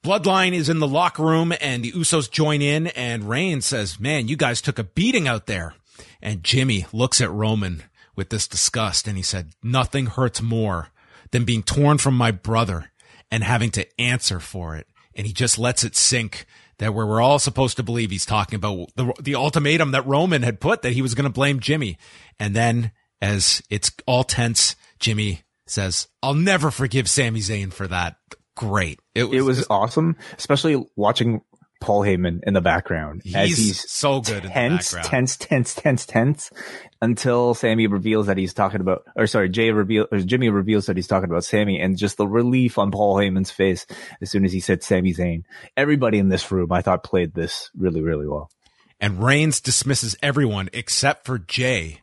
Bloodline is in the locker room, and the Usos join in, and Reigns says, "Man, you guys took a beating out there." And Jimmy looks at Roman with this disgust, and he said, "Nothing hurts more than being torn from my brother and having to answer for it." And he just lets it sink. That where we're all supposed to believe he's talking about the the ultimatum that Roman had put, that he was going to blame Jimmy, and then. As it's all tense, Jimmy says, "I'll never forgive Sami Zayn for that." Great. It was, it was just awesome, especially watching Paul Heyman in the background. He's, as he's so good tense, in the background. Tense, tense, tense, tense, until Sammy reveals that he's talking about, or sorry, Jay reveal, or Jimmy reveals that he's talking about Sammy, and just the relief on Paul Heyman's face as soon as he said Sami Zayn. Everybody in this room, I thought, played this really, really well. And Reigns dismisses everyone except for Jay.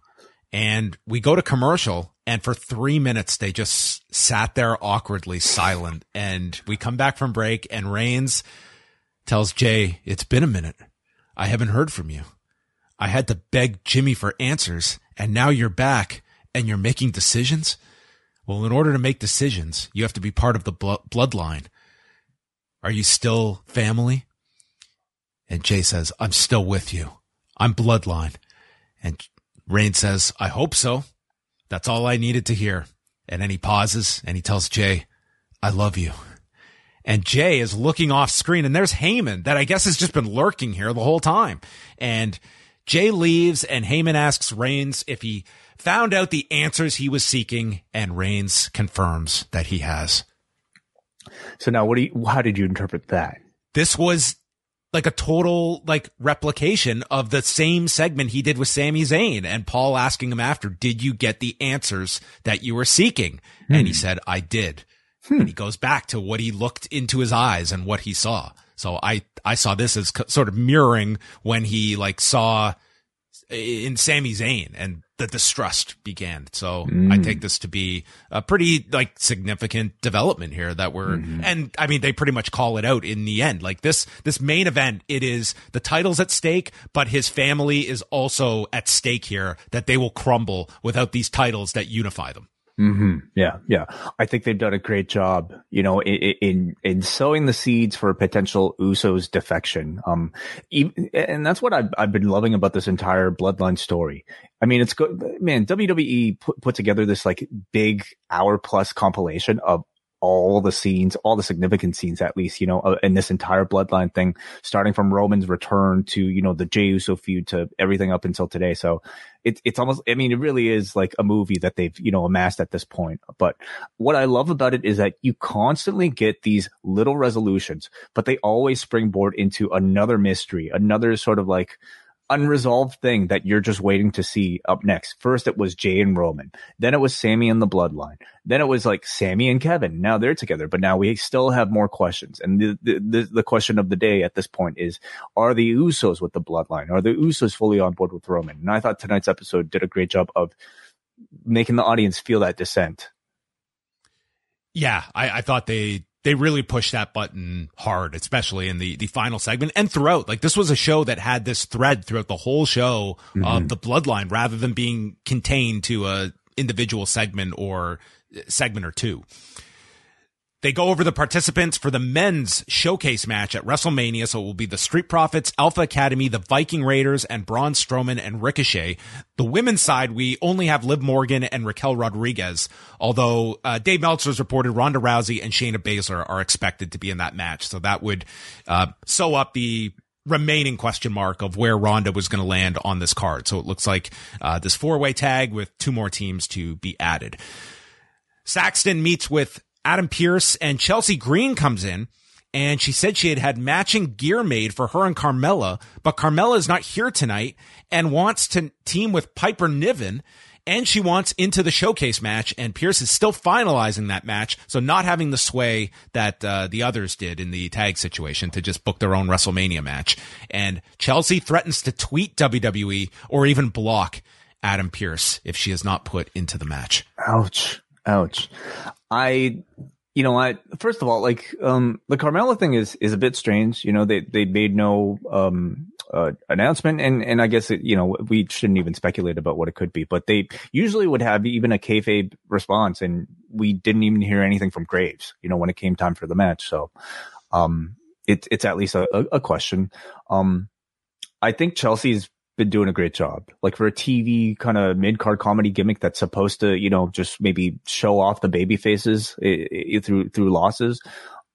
And we go to commercial, and for three minutes, they just sat there awkwardly silent. And we come back from break, and Reigns tells Jay, "It's been a minute. I haven't heard from you. I had to beg Jimmy for answers, and now you're back, and you're making decisions? Well, in order to make decisions, you have to be part of the bloodline. Are you still family?" And Jay says, "I'm still with you. I'm bloodline." And Reigns says, "I hope so. That's all I needed to hear." And then he pauses and he tells Jay, "I love you." And Jay is looking off screen, and there's Heyman, that I guess has just been lurking here the whole time. And Jay leaves, and Heyman asks Reigns if he found out the answers he was seeking, and Reigns confirms that he has. So now what do you, how did you interpret that? This was like a total like replication of the same segment he did with Sami Zayn, and Paul asking him after, "Did you get the answers that you were seeking?" Hmm. And he said, "I did." Hmm. And he goes back to what he looked into his eyes and what he saw. So I, I saw this as co- sort of mirroring when he like saw in Sami Zayn, and the distrust began. So mm. I take this to be a pretty like significant development here that we're, mm-hmm. and I mean, they pretty much call it out in the end. Like this, this main event, it is the title's at stake, but his family is also at stake here, that they will crumble without these titles that unify them. Hmm. Yeah. Yeah. I think they've done a great job, you know, in, in, in sowing the seeds for potential Usos defection. Um, even, and that's what I've, I've been loving about this entire Bloodline story. I mean, it's good, man. W W E put, put together this like big hour plus compilation of all the scenes, all the significant scenes, at least, you know, uh, in this entire Bloodline thing, starting from Roman's return to, you know, the Jey Uso feud to everything up until today. So it, it's almost, I mean, it really is like a movie that they've, you know, amassed at this point. But what I love about it is that you constantly get these little resolutions, but they always springboard into another mystery, another sort of like unresolved thing that you're just waiting to see up next. First, it was Jay and Roman. Then it was Sammy and the Bloodline. Then it was like Sammy and Kevin. Now they're together, but now we still have more questions. And the, the, the question of the day at this point is, are the Usos with the Bloodline? Are the Usos fully on board with Roman? And I thought tonight's episode did a great job of making the audience feel that dissent. Yeah, I, I thought they... They really pushed that button hard, especially in the, the final segment and throughout. Like, this was a show that had this thread throughout the whole show of mm-hmm. uh, the Bloodline, rather than being contained to a individual segment or segment or two. They go over the participants for the men's showcase match at WrestleMania. So it will be the Street Profits, Alpha Academy, the Viking Raiders, and Braun Strowman and Ricochet. The women's side, we only have Liv Morgan and Raquel Rodriguez. Although uh, Dave Meltzer's reported Ronda Rousey and Shayna Baszler are expected to be in that match. So that would uh, sew up the remaining question mark of where Ronda was going to land on this card. So it looks like uh, this four-way tag with two more teams to be added. Saxton meets with Adam Pearce, and Chelsea Green comes in, and she said she had had matching gear made for her and Carmella, but Carmella is not here tonight and wants to team with Piper Niven, and she wants into the showcase match, and Pearce is still finalizing that match, so not having the sway that uh, the others did in the tag situation to just book their own WrestleMania match. And Chelsea threatens to tweet W W E or even block Adam Pearce if she is not put into the match. Ouch. Ouch. I, you know, I, first of all, like, um, the Carmella thing is, is a bit strange. You know, they, they made no, um, uh, announcement. And, and I guess, it, you know, we shouldn't even speculate about what it could be, but they usually would have even a kayfabe response. And we didn't even hear anything from Graves, you know, when it came time for the match. So, um, it's, it's at least a, a, a question. Um, I think Chelsea's been doing a great job, like, for a T V kind of mid-card comedy gimmick that's supposed to, you know, just maybe show off the baby faces it, it, through through losses.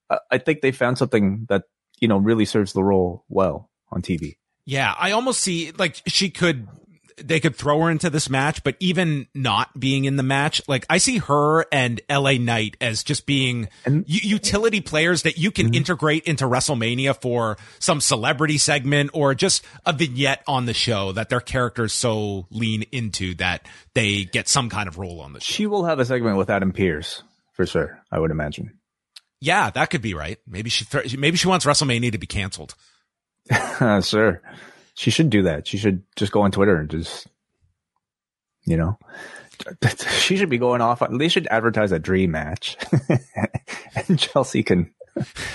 I, I think they found something that, you know, really serves the role well on T V. Yeah, I almost see, like, she could, they could throw her into this match, but even not being in the match, like, I see her and L A Knight as just being and, u- utility players that you can mm-hmm. integrate into WrestleMania for some celebrity segment or just a vignette on the show that their characters so lean into that they get some kind of role on the show. She will have a segment with Adam Pearce for sure, I would imagine. Yeah, that could be right. Maybe she, th- maybe she wants WrestleMania to be canceled. Sure. She should do that. She should just go on Twitter and just, you know, she should be going off. They should advertise a dream match, and Chelsea can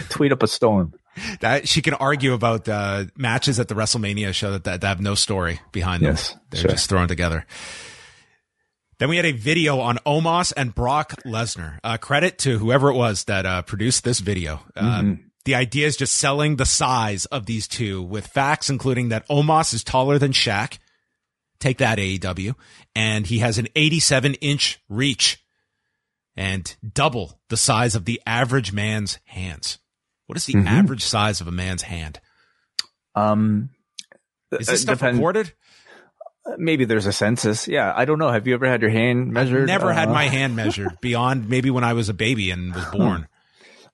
tweet up a storm. That she can argue about uh, matches at the WrestleMania show that, that, that have no story behind them. Yes, they're sure. just thrown together. Then we had a video on Omos and Brock Lesnar. Uh, credit to whoever it was that uh, produced this video. Um, mm-hmm. The idea is just selling the size of these two with facts, including that Omos is taller than Shaq. Take that, A E W. And he has an eighty-seven inch reach and double the size of the average man's hands. What is the mm-hmm. average size of a man's hand? Um, is this stuff depend- recorded? Maybe there's a census. Yeah, I don't know. Have you ever had your hand measured? I've never uh, had my hand measured beyond maybe when I was a baby and was born.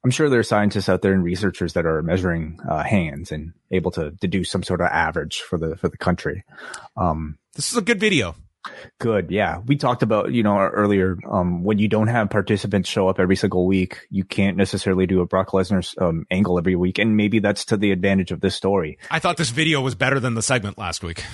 I'm sure there are scientists out there and researchers that are measuring uh, hands and able to deduce some sort of average for the for the country. Um, this is a good video. Good, yeah. We talked about, you know, earlier um, when you don't have participants show up every single week, you can't necessarily do a Brock Lesnar's um, angle every week, and maybe that's to the advantage of this story. I thought this video was better than the segment last week.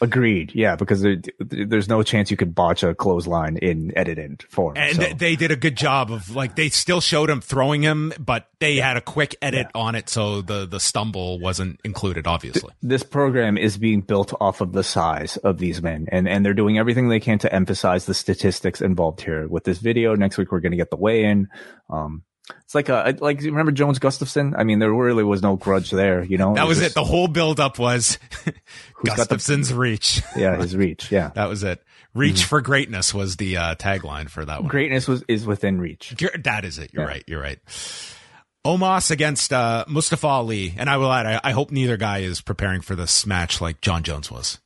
Agreed, yeah, because there, there's no chance you could botch a clothesline in edited form. And so. They did a good job of, like, they still showed him throwing him, but they yeah. had a quick edit yeah. on it, so the, the stumble wasn't included, obviously. Th- this program is being built off of the size of these men, and, and they're doing everything they can to emphasize the statistics involved here with this video. Next week we're going to get the weigh-in. Um, it's like a like remember Jones Gustafson? I mean, there really was no grudge there. You know, that it was, was just, it. The whole build-up was Gustafson's the, reach. Yeah, his reach. Yeah, that was it. Reach mm-hmm. for greatness was the uh, tagline for that one. Greatness was is within reach. You're, that is it. You're yeah. right. You're right. Omos against uh, Mustafa Ali, and I will add, I, I hope neither guy is preparing for this match like John Jones was.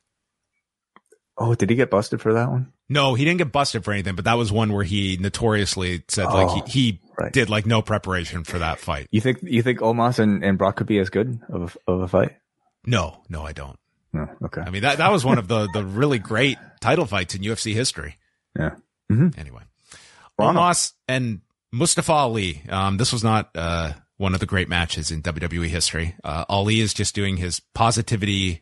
Oh, did he get busted for that one? No, he didn't get busted for anything, but that was one where he notoriously said oh, like he, he right. did like no preparation for that fight. You think you think Omos and, and Brock could be as good of, of a fight? No, no, I don't. No, okay. I mean that that was one of the, the really great title fights in U F C history. Yeah. Mm-hmm. Anyway, wow. Omos and Mustafa Ali. Um, this was not uh one of the great matches in W W E history. Uh, Ali is just doing his positivity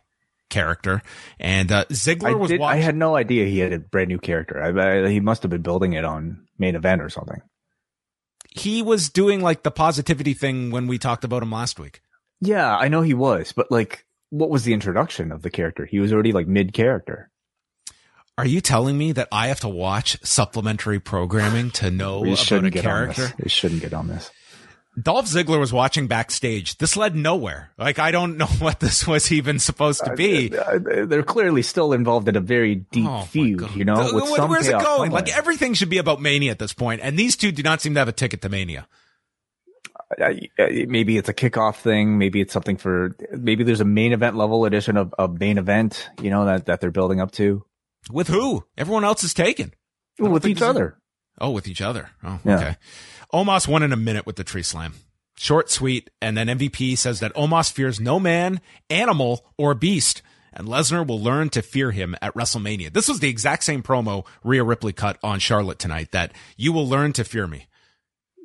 character, and uh Ziggler I was did, watching. I had no idea he had a brand new character. I, I, he must have been building it on Main Event or something. He was doing like the positivity thing when we talked about him last week. Yeah, I know he was, but like what was the introduction of the character? He was already like mid-character. Are you telling me that I have to watch supplementary programming to know we about a character? It shouldn't get on this. Dolph Ziggler was watching backstage. This led nowhere. Like, I don't know what this was even supposed to be. Uh, they're clearly still involved in a very deep oh feud, you know? The, with where, some where's it going? Somewhere. Like, everything should be about Mania at this point, and these two do not seem to have a ticket to Mania. I, I, maybe it's a kickoff thing. Maybe it's something for, maybe there's a main event level edition of a main event, you know, that, that they're building up to. With who? Everyone else is taken. With each other. A, oh, with each other. Oh, yeah. Okay. Omos won in a minute with the tree slam. Short, sweet. And then M V P says that Omos fears no man, animal, or beast, and Lesnar will learn to fear him at WrestleMania. This was the exact same promo Rhea Ripley cut on Charlotte tonight, that you will learn to fear me.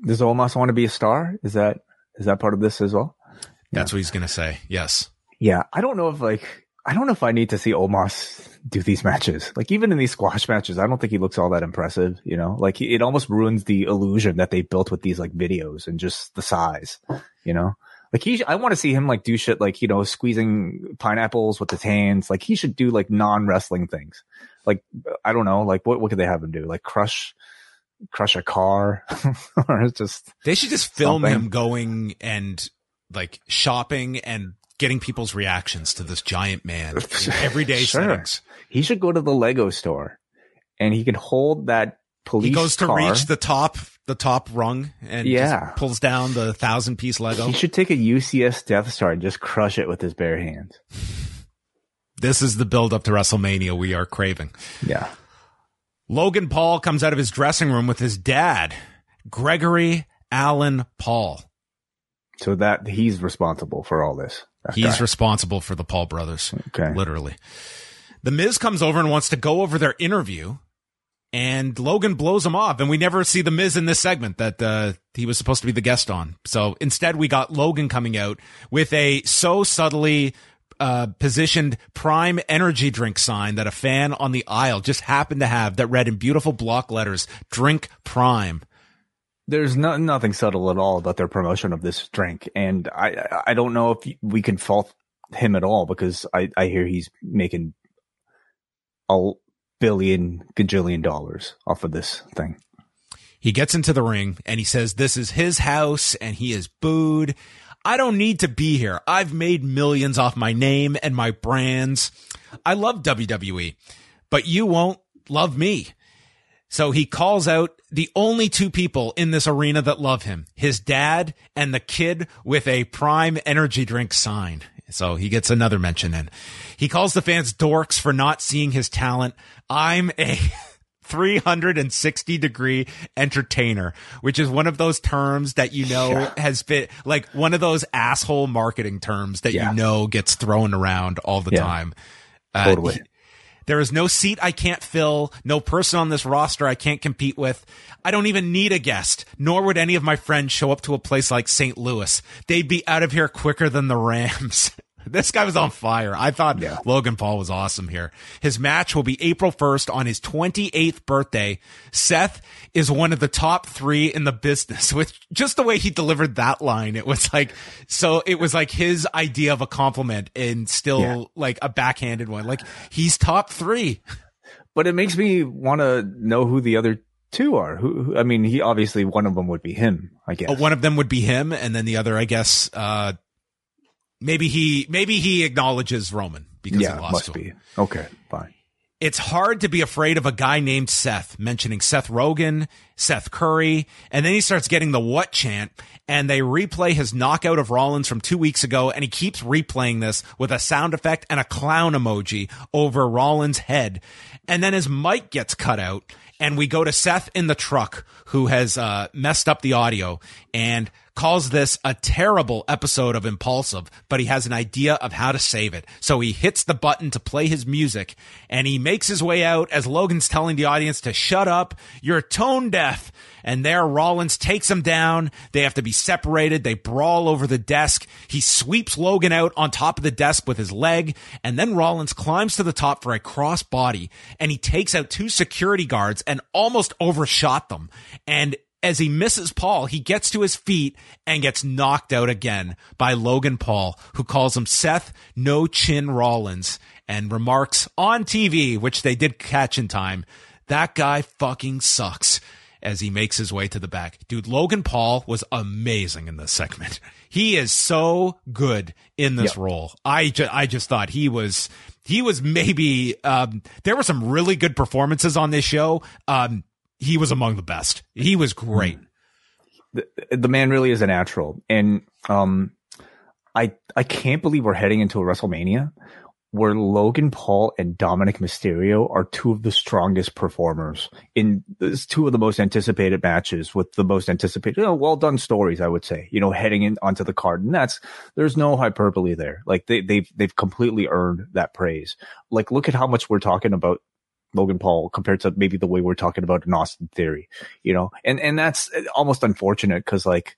Does Omos want to be a star? Is that is that part of this as well? Yeah. That's what he's going to say. Yes. Yeah. I don't know if like I don't know if I need to see Omos do these matches. Like even in these squash matches, I don't think he looks all that impressive. You know, like it almost ruins the illusion that they built with these like videos and just the size, you know. Like he, I want to see him like do shit like, you know, squeezing pineapples with his hands. Like he should do like non-wrestling things. Like, I don't know, like what, what could they have him do? Like crush, crush a car or it's just. They should just film something. Him going and like shopping and getting people's reactions to this giant man in everyday sure. settings. He should go to the Lego store and he can hold that police car. He goes to car. reach the top. The top rung and yeah. just pulls down the thousand piece Lego. He should take a U C S Death Star and just crush it with his bare hands. This is the build up to WrestleMania we are craving. Yeah. Logan Paul comes out of his dressing room with his dad, Gregory Allen Paul. So that he's responsible for all this. He's guy. responsible for the Paul brothers. Okay. Literally. The Miz comes over and wants to go over their interview. And Logan blows him off, and we never see The Miz in this segment that uh, he was supposed to be the guest on. So instead, we got Logan coming out with a so subtly uh, positioned Prime energy drink sign that a fan on the aisle just happened to have that read in beautiful block letters, Drink Prime. There's no, nothing subtle at all about their promotion of this drink, and I, I don't know if we can fault him at all because I, I hear he's making a billion gajillion dollars off of this thing. He gets into the ring and he says this is his house and he is booed. I don't need to be here. I've made millions off my name and my brands. I love W W E, but you won't love me. So he calls out the only two people in this arena that love him, his dad and the kid with a Prime energy drink sign. So he gets another mention in. He calls the fans dorks for not seeing his talent. I'm a three hundred sixty degree entertainer, which is one of those terms that, you know, yeah. has been like one of those asshole marketing terms that, yeah. you know, gets thrown around all the yeah. time. Totally. Uh, he, there is no seat I can't fill, no person on this roster I can't compete with. I don't even need a guest, nor would any of my friends show up to a place like Saint Louis. They'd be out of here quicker than the Rams. This guy was on fire. I thought yeah. Logan Paul was awesome here. His match will be April first on his twenty-eighth birthday. Seth is one of the top three in the business. With just the way he delivered that line, it was like, so it was like his idea of a compliment and still yeah. like a backhanded one. Like he's top three. But it makes me want to know who the other two are. Who, who I mean, he obviously one of them would be him, I guess. Oh, one of them would be him. And then the other, I guess, uh, Maybe he maybe he acknowledges Roman because yeah, he lost must to him. Be. Okay, fine. It's hard to be afraid of a guy named Seth, mentioning Seth Rogen, Seth Curry, and then he starts getting the what chant, and they replay his knockout of Rollins from two weeks ago, and he keeps replaying this with a sound effect and a clown emoji over Rollins' head. And then his mic gets cut out, and we go to Seth in the truck, who has uh, messed up the audio, and calls this a terrible episode of Impulsive, but he has an idea of how to save it. So he hits the button to play his music, and he makes his way out as Logan's telling the audience to shut up, you're tone deaf. And there Rollins takes him down. They have to be separated. They brawl over the desk. He sweeps Logan out on top of the desk with his leg, and then Rollins climbs to the top for a cross body, and he takes out two security guards and almost overshot them. And as he misses Paul, he gets to his feet and gets knocked out again by Logan Paul, who calls him Seth No Chin Rollins and remarks on T V, which they did catch in time, that guy fucking sucks, as he makes his way to the back. Dude, Logan Paul was amazing in this segment. He is so good in this yep. role. I, ju- I just thought he was he was maybe um, there were some really good performances on this show. Um He was among the best. He was great. the, the man really is a natural. And um, I I can't believe we're heading into a WrestleMania where Logan Paul and Dominic Mysterio are two of the strongest performers in this, two of the most anticipated matches with the most anticipated, you know, well done stories, I would say, you know, heading in onto the card. And that's, there's no hyperbole there. Like they, they've, they've completely earned that praise. Like, look at how much we're talking about Logan Paul compared to maybe the way we're talking about an Austin Theory, you know, and, and that's almost unfortunate because like,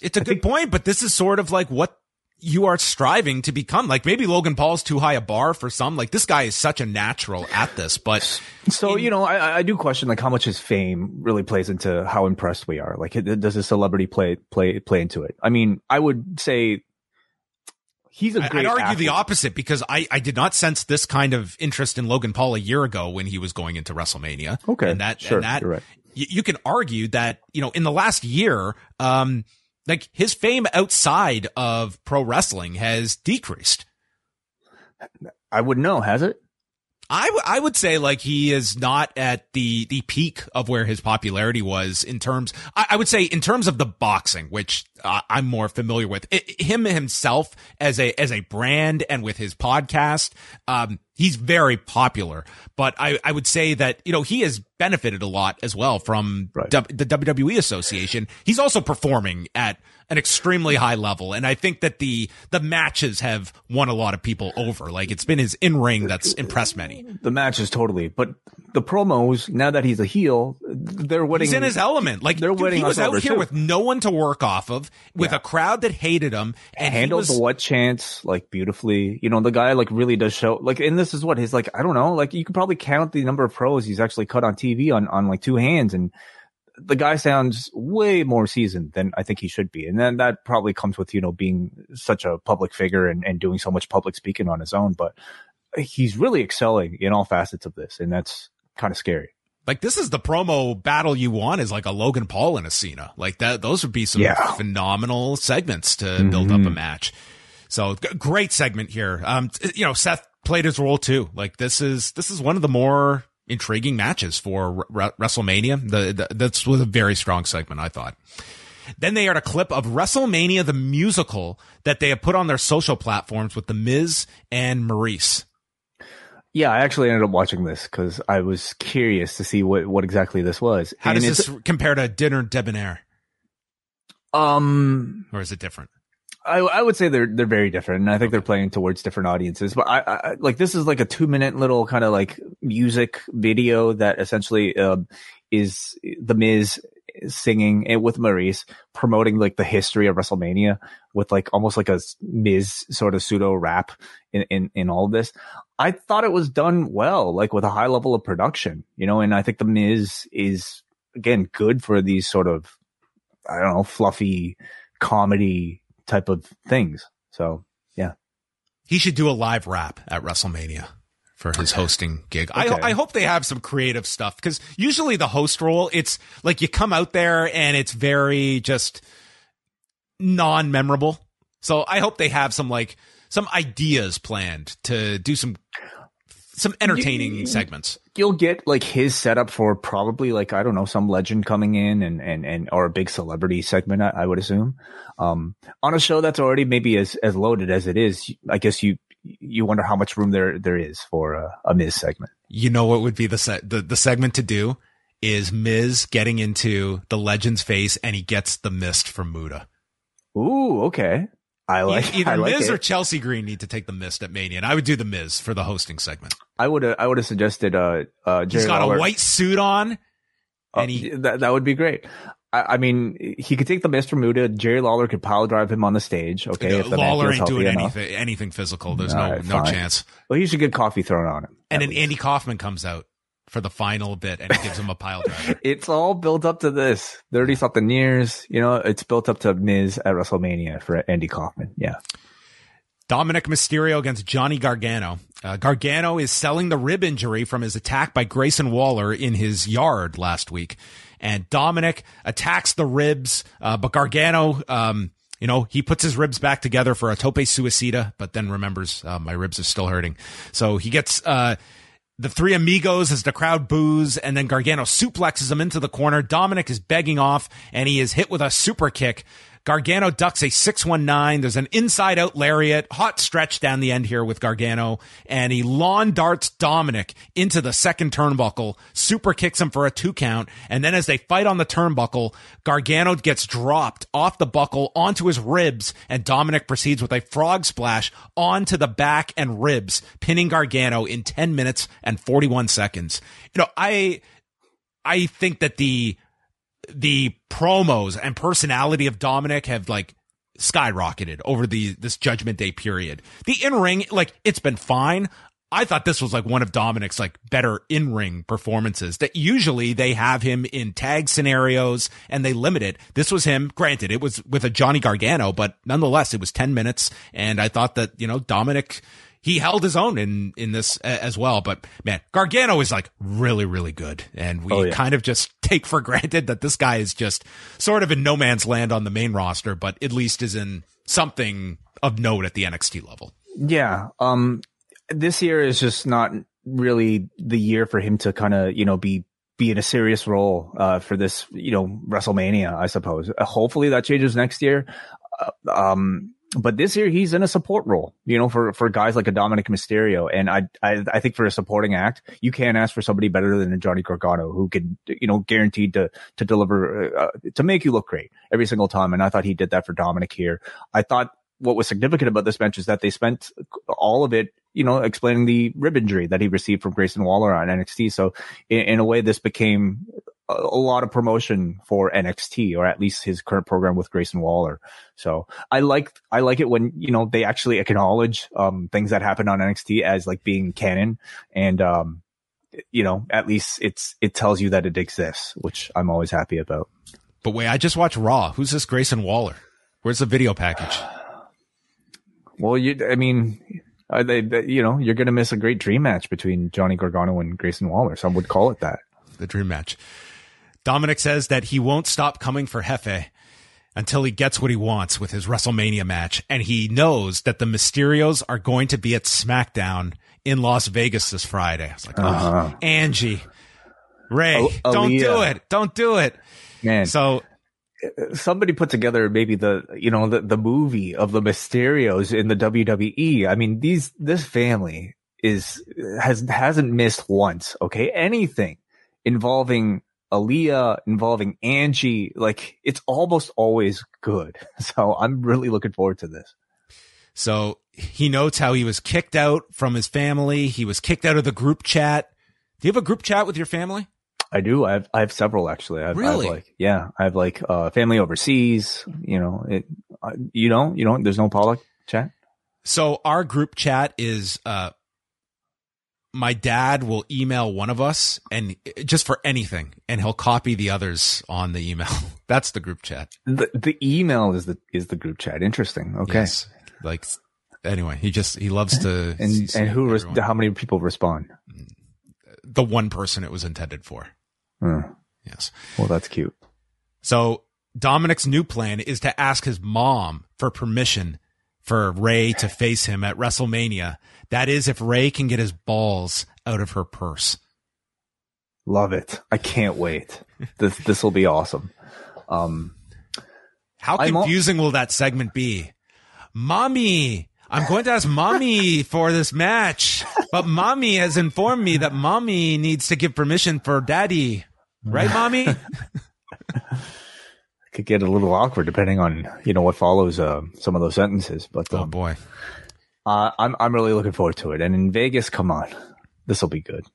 it's a I good think- point, but this is sort of like what you are striving to become. Like maybe Logan Paul's too high a bar for some. Like this guy is such a natural at this, but so in- you know, I, I do question like how much his fame really plays into how impressed we are. Like, does his celebrity play play play into it? I mean, I would say he's a great. I'd argue athlete. The opposite because I I did not sense this kind of interest in Logan Paul a year ago when he was going into WrestleMania. Okay, and that sure, and that you're right. y- you can argue that you know in the last year, um. Like his fame outside of pro wrestling has decreased. I wouldn't know. Has it? I, w- I would say like he is not at the, the peak of where his popularity was in terms, I, I would say in terms of the boxing, which uh, I'm more familiar with it, him himself as a, as a brand and with his podcast. Um, he's very popular, but I, I would say that, you know, he has benefited a lot as well from right. w- the W W E association. He's also performing at an extremely high level. And I think that the, the matches have won a lot of people over. Like it's been his in-ring that's impressed many. The matches totally, but the promos, now that he's a heel, they're winning. He's in his element. Like they're dude, he was out here too. With no one to work off of, with yeah. a crowd that hated him. And handles he was, the what chance, like beautifully, you know, the guy like really does show like, and this is what his like, I don't know, like you could probably count the number of pros he's actually cut on T V on, on like two hands and, the guy sounds way more seasoned than I think he should be. And then that probably comes with, you know, being such a public figure and, and doing so much public speaking on his own. But he's really excelling in all facets of this. And that's kind of scary. Like this is the promo battle you want is like a Logan Paul and a Cena. Like that. Those would be some yeah. phenomenal segments to mm-hmm. build up a match. So g- great segment here. Um, you know, Seth played his role too. Like this is, this is one of the more intriguing matches for re- WrestleMania. The, the, this was a very strong segment, I thought. Then they aired a clip of WrestleMania the musical that they have put on their social platforms with The Miz and Maurice. Yeah, I actually ended up watching this because I was curious to see what, what exactly this was. How and does this compare to Dinner Debonair? Um, or is it different? I, I would say they're they're very different, and I think okay. they're playing towards different audiences. But I, I like this is like a two minute little kind of like music video that essentially uh, is The Miz singing it with Maurice, promoting like the history of WrestleMania with like almost like a Miz sort of pseudo rap in, in in all of this. I thought it was done well, like with a high level of production, you know. And I think The Miz is again good for these sort of I don't know fluffy comedy type of things. So yeah, he should do a live rap at WrestleMania for his hosting gig. Okay. I, I hope they have some creative stuff because usually the host role, it's like you come out there and it's very just non-memorable. So I hope they have some like some ideas planned to do some some entertaining you, segments. You'll get like his setup for probably like I don't know some legend coming in and and and or a big celebrity segment. I, I would assume um, on a show that's already maybe as as loaded as it is. I guess you you wonder how much room there there is for a, a Miz segment. You know what would be the se- the the segment to do is Miz getting into the legend's face and he gets the mist from Muta. Ooh, okay. I like either I like Miz it. Or Chelsea Green need to take the mist at Mania, and I would do the Miz for the hosting segment. I would I would have suggested uh uh Jerry He's got Lawler. A white suit on, uh, and he that, that would be great. I, I mean, he could take the mist from Muta. Jerry Lawler could pile drive him on the stage. Okay, no, if the Lawler ain't doing enough. anything anything physical. There's All no right, no fine. chance. Well, he should get coffee thrown on him, and then least. Andy Kaufman comes out for the final bit and it gives him a pile driver. It's all built up to this thirty something years. You know, it's built up to Miz at WrestleMania for Andy Kaufman. Yeah. Dominic Mysterio against Johnny Gargano. Uh, Gargano is selling the rib injury from his attack by Grayson Waller in his yard last week. And Dominic attacks the ribs, uh, but Gargano, um, you know, he puts his ribs back together for a tope suicida, but then remembers, uh, my ribs are still hurting. So he gets, uh, the Three Amigos as the crowd boos, and then Gargano suplexes him into the corner. Dominic is begging off, and he is hit with a super kick. Gargano ducks a six one nine. There's an inside-out lariat, hot stretch down the end here with Gargano, and he lawn darts Dominic into the second turnbuckle, super kicks him for a two count, and then as they fight on the turnbuckle, Gargano gets dropped off the buckle onto his ribs, and Dominic proceeds with a frog splash onto the back and ribs, pinning Gargano in ten minutes and forty-one seconds. You know, I, I think that the... the promos and personality of Dominic have like skyrocketed over the this Judgment Day period. The in-ring, like, it's been fine. I thought this was like one of Dominic's like better in-ring performances, that usually they have him in tag scenarios and they limit it. This was him. Granted, it was with a Johnny Gargano, but nonetheless, it was ten minutes. And I thought that, you know, Dominic, he held his own in, in this as well. But man, Gargano is like really, really good. And we oh, yeah. kind of just take for granted that this guy is just sort of in no man's land on the main roster, but at least is in something of note at the N X T level. Yeah. Um, this year is just not really the year for him to kind of, you know, be, be in a serious role, uh, for this, you know, WrestleMania, I suppose. Uh, hopefully that changes next year. Uh, um, But this year he's in a support role, you know, for, for guys like a Dominic Mysterio. And I, I, I think for a supporting act, you can't ask for somebody better than a Johnny Gargano, who could, you know, guaranteed to, to deliver, uh, to make you look great every single time. And I thought he did that for Dominic here. I thought what was significant about this match is that they spent all of it, you know, explaining the rib injury that he received from Grayson Waller on N X T. So in, in a way, this became a lot of promotion for N X T, or at least his current program with Grayson Waller. So I like, I like it when, you know, they actually acknowledge, um, things that happened on N X T as like being canon. And, um, you know, at least it's, it tells you that it exists, which I'm always happy about. But wait, I just watched Raw. Who's this Grayson Waller? Where's the video package? Well, you, I mean, are they, they, you know, you're going to miss a great dream match between Johnny Gargano and Grayson Waller. Some would call it that. The dream match. Dominic says that he won't stop coming for Jefe until he gets what he wants with his WrestleMania match. And he knows that the Mysterios are going to be at SmackDown in Las Vegas this Friday. I was like, oh, uh-huh. Angie, Rey, oh, don't do it. Don't do it. Man. So somebody put together maybe the, you know, the, the movie of the Mysterios in the W W E. I mean, these, this family is, has, hasn't missed once. Okay. Anything involving Aaliyah, involving Angie, like, it's almost always good. So I'm really looking forward to this. So he notes how he was kicked out from his family. He was kicked out of the group chat. Do you have a group chat with your family? I do. I have, I have several, actually. I've, really? I've like, yeah, I have like uh, family overseas. You know, it, uh, you don't, you don't. There's no Pollock chat. So our group chat is. Uh, My dad will email one of us, and just for anything, and he'll copy the others on the email. That's the group chat. The, the email is the is the group chat. Interesting. Okay. Yes. Like, anyway, he just he loves to. and and who? Res- how many people respond? The one person it was intended for. Hmm. Yes. Well, that's cute. So Dominic's new plan is to ask his mom for permission for Rey to face him at WrestleMania. That is, if Rey can get his balls out of her purse. Love it. I can't wait. This this will be awesome. Um, How confusing all- will that segment be? Mommy, I'm going to ask Mommy for this match, but Mommy has informed me that Mommy needs to give permission for Daddy. Right, Mommy? Could get a little awkward depending on, you know, what follows uh, some of those sentences. But um, oh boy, uh, I'm I'm really looking forward to it. And in Vegas, come on, this will be good.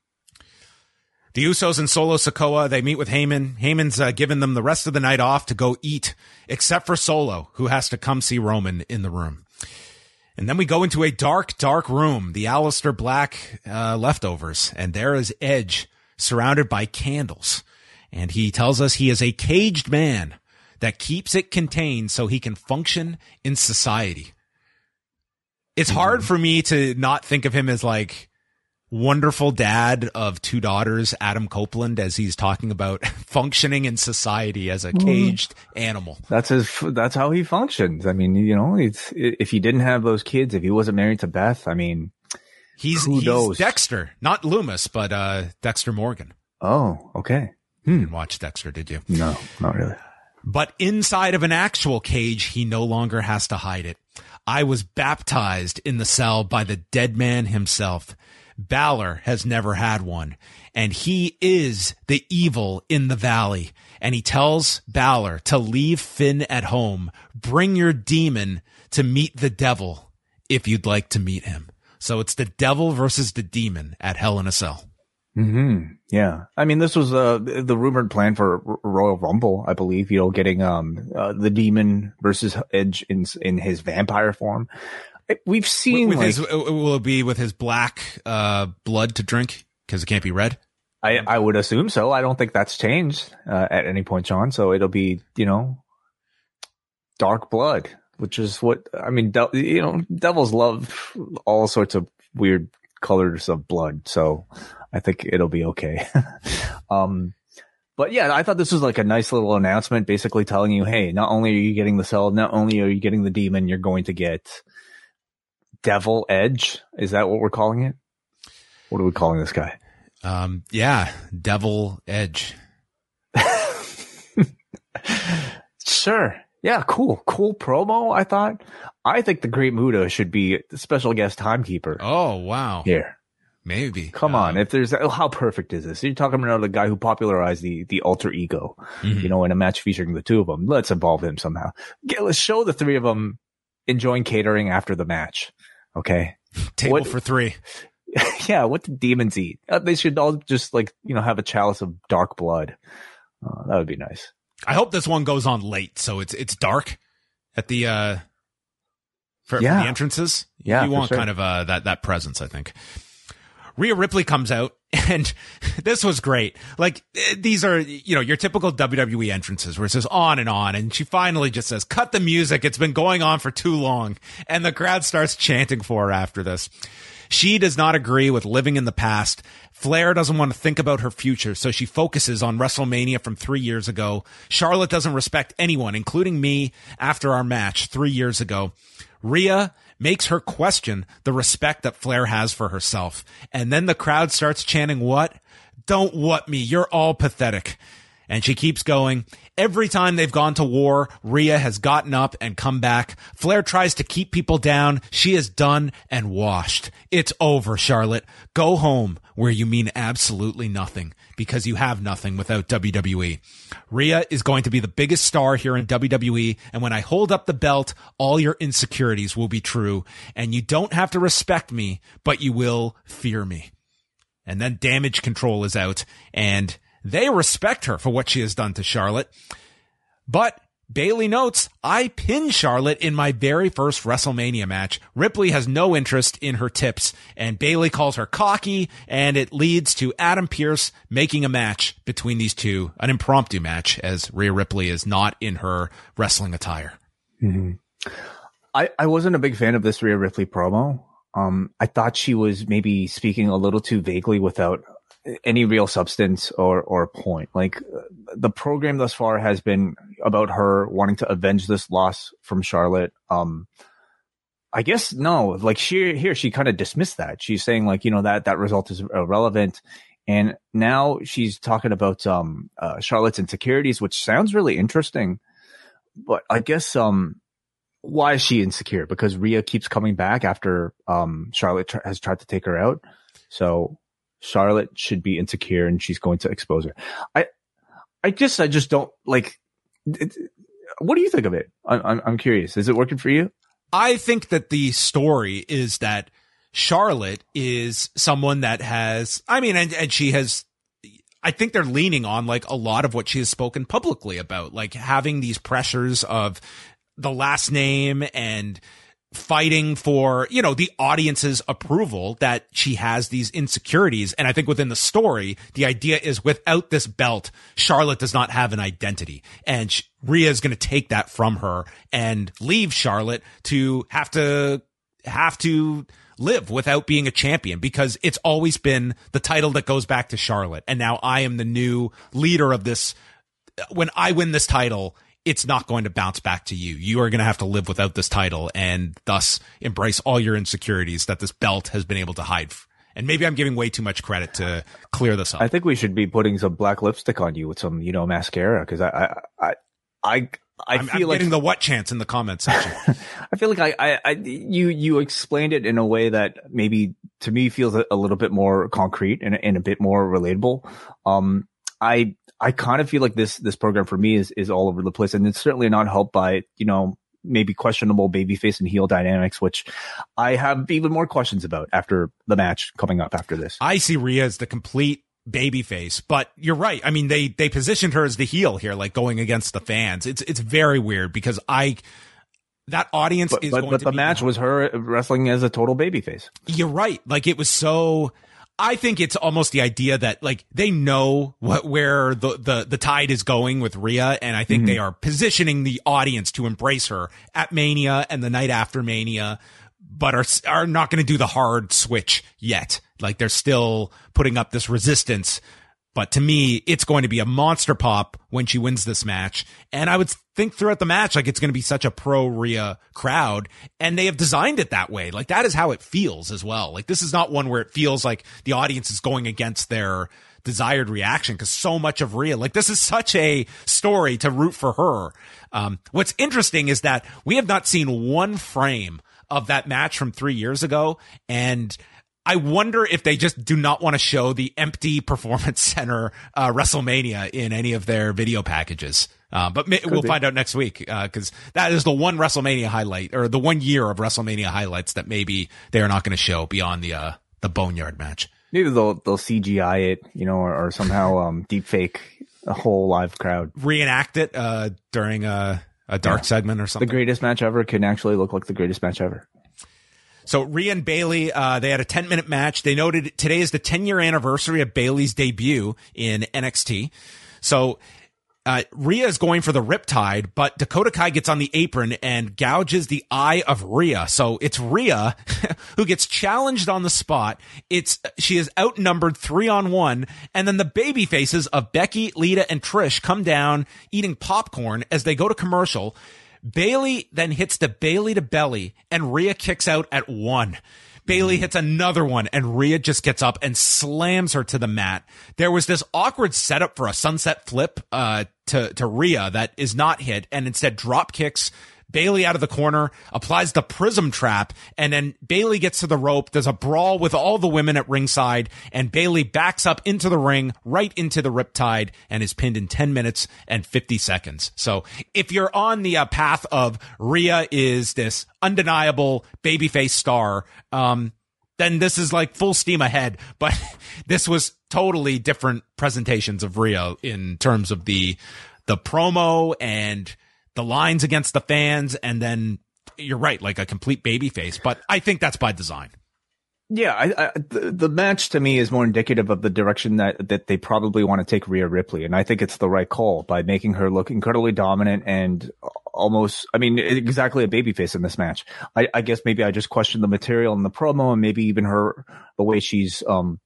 The Usos and Solo Sikoa, they meet with Heyman. Heyman's uh, given them the rest of the night off to go eat, except for Solo, who has to come see Roman in the room. And then we go into a dark, dark room, the Aleister Black uh, leftovers, and there is Edge surrounded by candles, and he tells us he is a caged man that keeps it contained so he can function in society. It's hard for me to not think of him as like wonderful dad of two daughters, Adam Copeland, as he's talking about functioning in society as a caged animal. That's his, that's how he functions. I mean, you know, it's, if he didn't have those kids, if he wasn't married to Beth, I mean, He's, Who he's knows? Dexter, not Loomis, but uh, Dexter Morgan. Oh, okay. Hmm. You didn't watch Dexter, did you? No, not really. But inside of an actual cage, he no longer has to hide it. I was baptized in the cell by the dead man himself. Balor has never had one, and he is the evil in the valley. And he tells Balor to leave Finn at home. Bring your demon to meet the devil if you'd like to meet him. So it's the devil versus the demon at Hell in a Cell. Mm-hmm. Yeah. I mean, this was uh, the rumored plan for Royal Rumble, I believe, you know, getting um uh, the demon versus Edge in in his vampire form. We've seen with like, his, will it be with his black uh blood to drink because it can't be red? I, I would assume so. I don't think that's changed uh, at any point, John. So it'll be, you know, dark blood, which is what I mean. De- you know, devils love all sorts of weird colors of blood. So I think it'll be okay. um, but yeah, I thought this was like a nice little announcement, basically telling you, hey, not only are you getting the cell, not only are you getting the demon, you're going to get Devil Edge. Is that what we're calling it? What are we calling this guy? Um, yeah, Devil Edge. Sure. Yeah, cool. Cool promo, I thought. I think the Great Muto should be the special guest timekeeper. Oh, wow. Here. Maybe. Come um, on. If there's how perfect is this? You're talking about the guy who popularized the, the alter ego, mm-hmm. you know, in a match featuring the two of them. Let's involve him somehow. Get, let's show the three of them enjoying catering after the match. Okay. Table what, for three. Yeah, what do demons eat? Uh, they should all just, like, you know, have a chalice of dark blood. Uh, that would be nice. I hope this one goes on late, so it's it's dark at the uh for, yeah. for the entrances. Yeah, you want sure. kind of uh, that that presence, I think. Rhea Ripley comes out, and this was great. Like, these are, you know, your typical W W E entrances where it says on and on, and she finally just says, cut the music, it's been going on for too long, and the crowd starts chanting for her after this. She does not agree with living in the past. Flair doesn't want to think about her future, so she focuses on WrestleMania from three years ago. Charlotte doesn't respect anyone, including me, after our match three years ago. Rhea makes her question the respect that Flair has for herself. And then the crowd starts chanting, what? Don't what me. You're all pathetic. And she keeps going. Every time they've gone to war, Rhea has gotten up and come back. Flair tries to keep people down. She is done and washed. It's over, Charlotte. Go home where you mean absolutely nothing because you have nothing without W W E. Rhea is going to be the biggest star here in W W E. And when I hold up the belt, all your insecurities will be true. And you don't have to respect me, but you will fear me. And then Damage Control is out, and they respect her for what she has done to Charlotte. But Bayley notes, I pinned Charlotte in my very first WrestleMania match. Ripley has no interest in her tips, and Bayley calls her cocky, and it leads to Adam Pearce making a match between these two, an impromptu match, as Rhea Ripley is not in her wrestling attire. Mm-hmm. I, I wasn't a big fan of this Rhea Ripley promo. Um, I thought she was maybe speaking a little too vaguely without any real substance or, or point. Like, the program thus far has been about her wanting to avenge this loss from Charlotte. Um, I guess no, like she, here, she kind of dismissed that. She's saying, like, you know, that, that result is irrelevant. And now she's talking about, um, uh, Charlotte's insecurities, which sounds really interesting, but I guess, um, why is she insecure? Because Rhea keeps coming back after, um, Charlotte tr- has tried to take her out. So Charlotte should be insecure, and she's going to expose her. I, I just, I just don't like. It, what do you think of it? I'm, I'm curious. Is it working for you? I think that the story is that Charlotte is someone that has, I mean, and, and she has, I think they're leaning on like a lot of what she has spoken publicly about, like having these pressures of the last name and fighting for, you know, the audience's approval, that she has these insecurities. And I think within the story, the idea is without this belt, Charlotte does not have an identity, and she, Rhea is going to take that from her and leave Charlotte to have to have to live without being a champion, because it's always been the title that goes back to Charlotte. And now I am the new leader of this. When I win this title, it's not going to bounce back to you. You are going to have to live without this title and thus embrace all your insecurities that this belt has been able to hide. And maybe I'm giving way too much credit to clear this up. I think we should be putting some black lipstick on you with some, you know, mascara, because I, I, I, I, I I'm, feel I'm like getting the what chance in the comment section. I feel like I, I, I, you, you explained it in a way that maybe to me feels a, a little bit more concrete and, and a bit more relatable. Um, I, I kind of feel like this, this program for me is, is all over the place, and it's certainly not helped by, you know, maybe questionable babyface and heel dynamics, which I have even more questions about after the match coming up after this. I see Rhea as the complete babyface, but you're right. I mean, they they positioned her as the heel here, like going against the fans. It's it's very weird because I that audience but, is but, going but to the be match was her wrestling as a total babyface. You're right. Like it was so. I think it's almost the idea that like they know what where the the, the tide is going with Rhea, and I think mm-hmm. they are positioning the audience to embrace her at Mania and the night after Mania, but are are not going to do the hard switch yet. Like they're still putting up this resistance. But to me, it's going to be a monster pop when she wins this match. And I would think throughout the match, like, it's going to be such a pro Rhea crowd. And they have designed it that way. Like, that is how it feels as well. Like, this is not one where it feels like the audience is going against their desired reaction, because so much of Rhea, like, this is such a story to root for her. Um, what's interesting is that we have not seen one frame of that match from three years ago. And I wonder if they just do not want to show the empty Performance Center uh, WrestleMania in any of their video packages. Uh, but ma- we'll be. find out next week, because uh, that is the one WrestleMania highlight, or the one year of WrestleMania highlights that maybe they are not going to show beyond the uh, the Boneyard match. Maybe they'll they'll C G I it, you know, or, or somehow um, deep fake a whole live crowd, reenact it uh, during a a dark yeah. segment or something. The greatest match ever can actually look like the greatest match ever. So Rhea and Bayley, uh, they had a ten minute match. They noted today is the ten year anniversary of Bayley's debut in N X T. So, uh, Rhea is going for the riptide, but Dakota Kai gets on the apron and gouges the eye of Rhea. So it's Rhea who gets challenged on the spot. It's, she is outnumbered three on one. And then the baby faces of Becky, Lita, and Trish come down eating popcorn as they go to commercial. Bayley then hits the Bayley to belly, and Rhea kicks out at one. Bayley hits another one, and Rhea just gets up and slams her to the mat. There was this awkward setup for a sunset flip uh, to, to Rhea that is not hit, and instead drop kicks Bayley out of the corner, applies the prism trap, and then Bayley gets to the rope. There's a brawl with all the women at ringside, and Bayley backs up into the ring, right into the riptide, and is pinned in ten minutes and fifty seconds. So if you're on the uh, path of Rhea is this undeniable babyface star, um, then this is like full steam ahead. But this was totally different presentations of Rhea in terms of the the promo and the lines against the fans, and then you're right, like a complete babyface. But I think that's by design. Yeah, I, I, the, the match to me is more indicative of the direction that, that they probably want to take Rhea Ripley. And I think it's the right call by making her look incredibly dominant and almost, I mean, exactly a babyface in this match. I, I guess maybe I just questioned the material and the promo, and maybe even her, the way she's, um,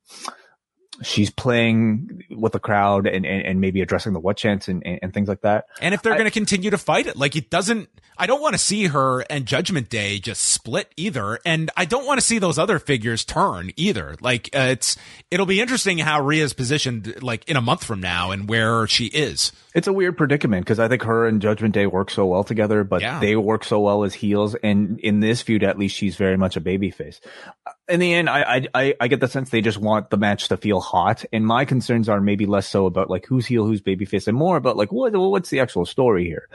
she's playing with the crowd and, and, and maybe addressing the what chance and, and, and things like that. And if they're going to continue to fight it, like it doesn't, I don't want to see her and Judgment Day just split either. And I don't want to see those other figures turn either. Like uh, it's, it'll be interesting how Rhea's positioned like in a month from now and where she is. It's a weird predicament because I think her and Judgment Day work so well together, but yeah. they work so well as heels. And in this feud, at least she's very much a babyface. In the end, I, I, I get the sense they just want the match to feel hot. And my concerns are maybe less so about like who's heel, who's babyface, and more about like, what, what's the actual story here?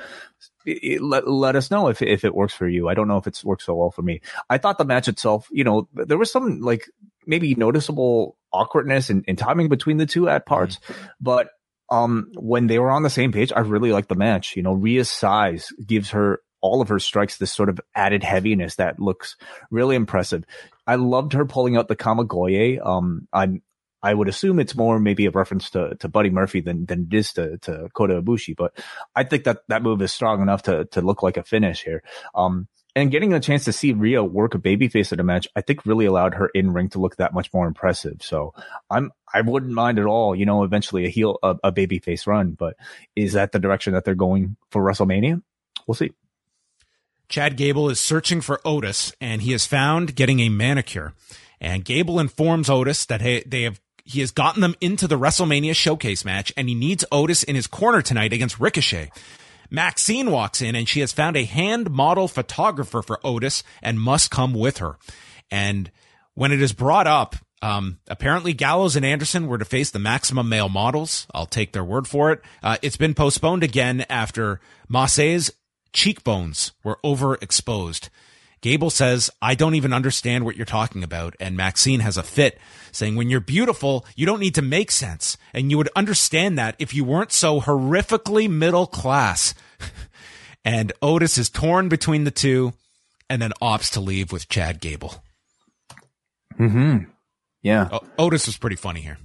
It, it, let, let us know if, if it works for you. I don't know if it's worked so well for me. I thought the match itself, you know, there was some like maybe noticeable awkwardness and, and timing between the two at parts, mm-hmm. but Um, when they were on the same page, I really liked the match. You know, Rhea's size gives her all of her strikes this sort of added heaviness that looks really impressive. I loved her pulling out the Kamigoye. Um, I'm, I would assume it's more maybe a reference to, to Buddy Murphy than, than it is to, to Kota Ibushi, but I think that that move is strong enough to, to look like a finish here. Um, And getting a chance to see Rhea work a babyface at a match, I think really allowed her in ring to look that much more impressive. So I'm, I wouldn't mind at all, you know, eventually a heel, a, a babyface run, but is that the direction that they're going for WrestleMania? We'll see. Chad Gable is searching for Otis, and he is found getting a manicure. And Gable informs Otis that he, they have, he has gotten them into the WrestleMania showcase match, and he needs Otis in his corner tonight against Ricochet. Maxine walks in, and she has found a hand model photographer for Otis and must come with her. And when it is brought up, um, apparently Gallows and Anderson were to face the Maximum Male Models. I'll take their word for it. Uh, it's been postponed again after Massey's cheekbones were overexposed. Gable says, I don't even understand what you're talking about. And Maxine has a fit, saying, when you're beautiful, you don't need to make sense. And you would understand that if you weren't so horrifically middle class. And Otis is torn between the two and then opts to leave with Chad Gable. Mm-hmm. Yeah. O- Otis was pretty funny here.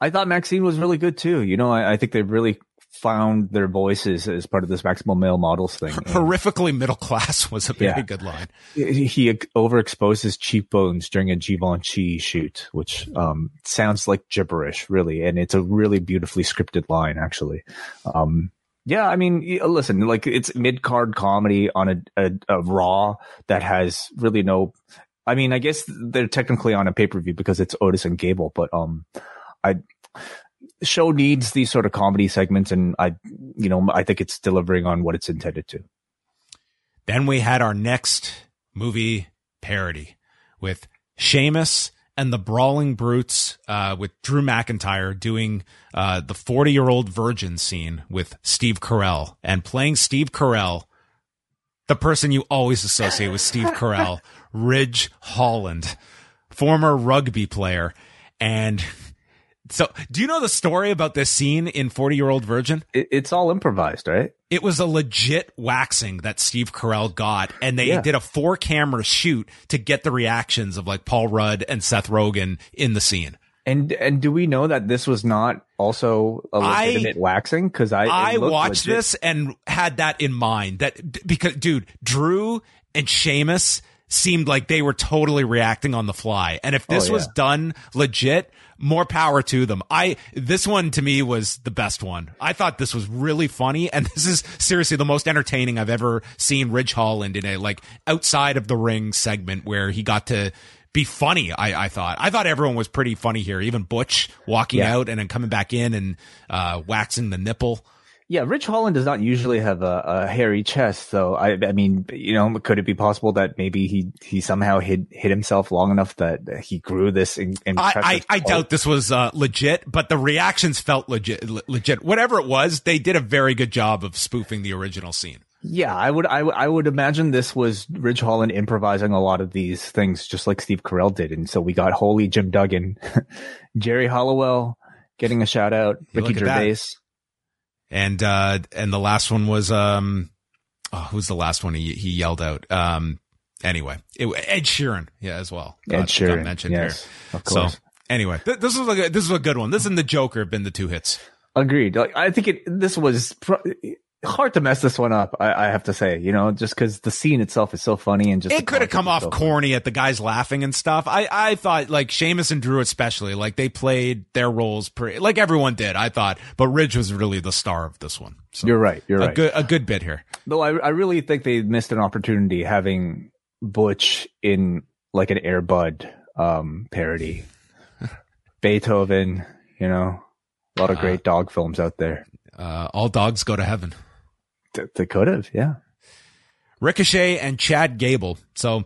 I thought Maxine was really good, too. You know, I, I think they really found their voices as part of this Maximum Male Models thing. Horrifically middle class was a very yeah. good line. He overexposes cheekbones during a Givenchy shoot, which um, sounds like gibberish, really. And it's a really beautifully scripted line, actually. Um, yeah, I mean, listen, like it's mid-card comedy on a, a, a Raw that has really no... I mean, I guess they're technically on a pay-per-view because it's Otis and Gable, but um, I... show needs these sort of comedy segments, and I, you know, I think it's delivering on what it's intended to. Then we had our next movie parody with Sheamus and the Brawling Brutes, uh, with Drew McIntyre doing uh, the forty-year-old virgin scene with Steve Carell, and playing Steve Carell, the person you always associate with Steve Carell, Ridge Holland, former rugby player, and... So, do you know the story about this scene in forty-Year-Old Virgin? It's all improvised, right? It was a legit waxing that Steve Carell got, and they yeah. did a four-camera shoot to get the reactions of, like, Paul Rudd and Seth Rogen in the scene. And and do we know that this was not also a legitimate I, waxing? Because I I watched legit. this and had that in mind. That because, dude, Drew and Sheamus seemed like they were totally reacting on the fly. And if this oh, yeah. was done legit, more power to them. I, this one to me was the best one. I thought this was really funny. And this is seriously the most entertaining I've ever seen Ridge Holland in a, like, outside of the ring segment where he got to be funny. I, I thought, I thought everyone was pretty funny here. Even Butch walking yeah. out and then coming back in and, uh, waxing the nipple. Yeah, Ridge Holland does not usually have a, a hairy chest, so I, I mean, you know, could it be possible that maybe he, he somehow hid hid himself long enough that he grew this? In, in I I, I doubt this was uh, legit, but the reactions felt legit. Le- legit, whatever it was, they did a very good job of spoofing the original scene. Yeah, I would, I, I would imagine this was Ridge Holland improvising a lot of these things, just like Steve Carell did, and so we got Holy Jim Duggan, Jerry Halliwell getting a shout out, you Ricky Gervais. That. And, uh, and the last one was, um, oh, who's the last one he, he yelled out? Um, anyway, it, Ed Sheeran. Yeah, as well. Ed got, Sheeran. Got mentioned yes, here. Of course. So anyway, th- this was like a, this is a good one. This and the Joker have been the two hits. Agreed. Like, I think it, this was pro- hard to mess this one up. I, I have to say, you know, just cause the scene itself is so funny and just, it could have come off so corny at the guys laughing and stuff. I, I thought like Sheamus and Drew, especially, like they played their roles pretty, like everyone did, I thought, but Ridge was really the star of this one. So you're right. You're a right. Good, a good bit here. Though I, I really think they missed an opportunity having Butch in like an Air Bud, um, parody. Beethoven, you know, a lot of great uh, dog films out there. Uh, All Dogs Go to Heaven. They could have, yeah. Ricochet and Chad Gable. So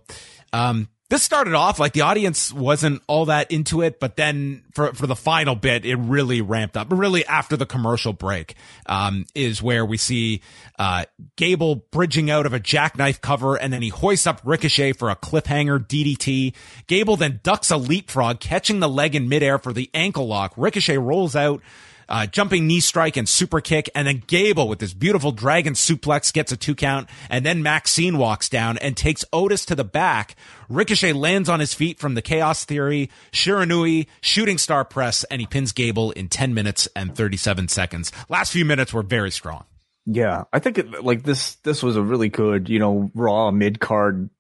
um, this started off like the audience wasn't all that into it, but then for for the final bit, it really ramped up. Really, after the commercial break um, is where we see uh, Gable bridging out of a jackknife cover, and then he hoists up Ricochet for a cliffhanger D D T. Gable then ducks a leapfrog, catching the leg in midair for the ankle lock. Ricochet rolls out. Uh, jumping knee strike and super kick, and then Gable with this beautiful dragon suplex gets a two count, and then Maxine walks down and takes Otis to the back. Ricochet lands on his feet from the Chaos Theory, Shiranui, shooting star press, and he pins Gable in ten minutes and thirty-seven seconds. Last few minutes were very strong. Yeah, I think it, like this this was a really good, you know, Raw mid-card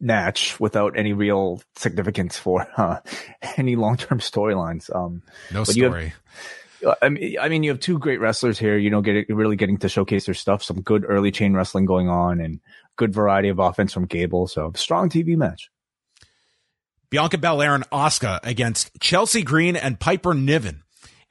match without any real significance for uh, any long-term storylines. Um, no story. Have, I mean, I mean, you have two great wrestlers here, you know, get, really getting to showcase their stuff, some good early chain wrestling going on and good variety of offense from Gable. So strong T V match. Bianca Belair and Asuka against Chelsea Green and Piper Niven.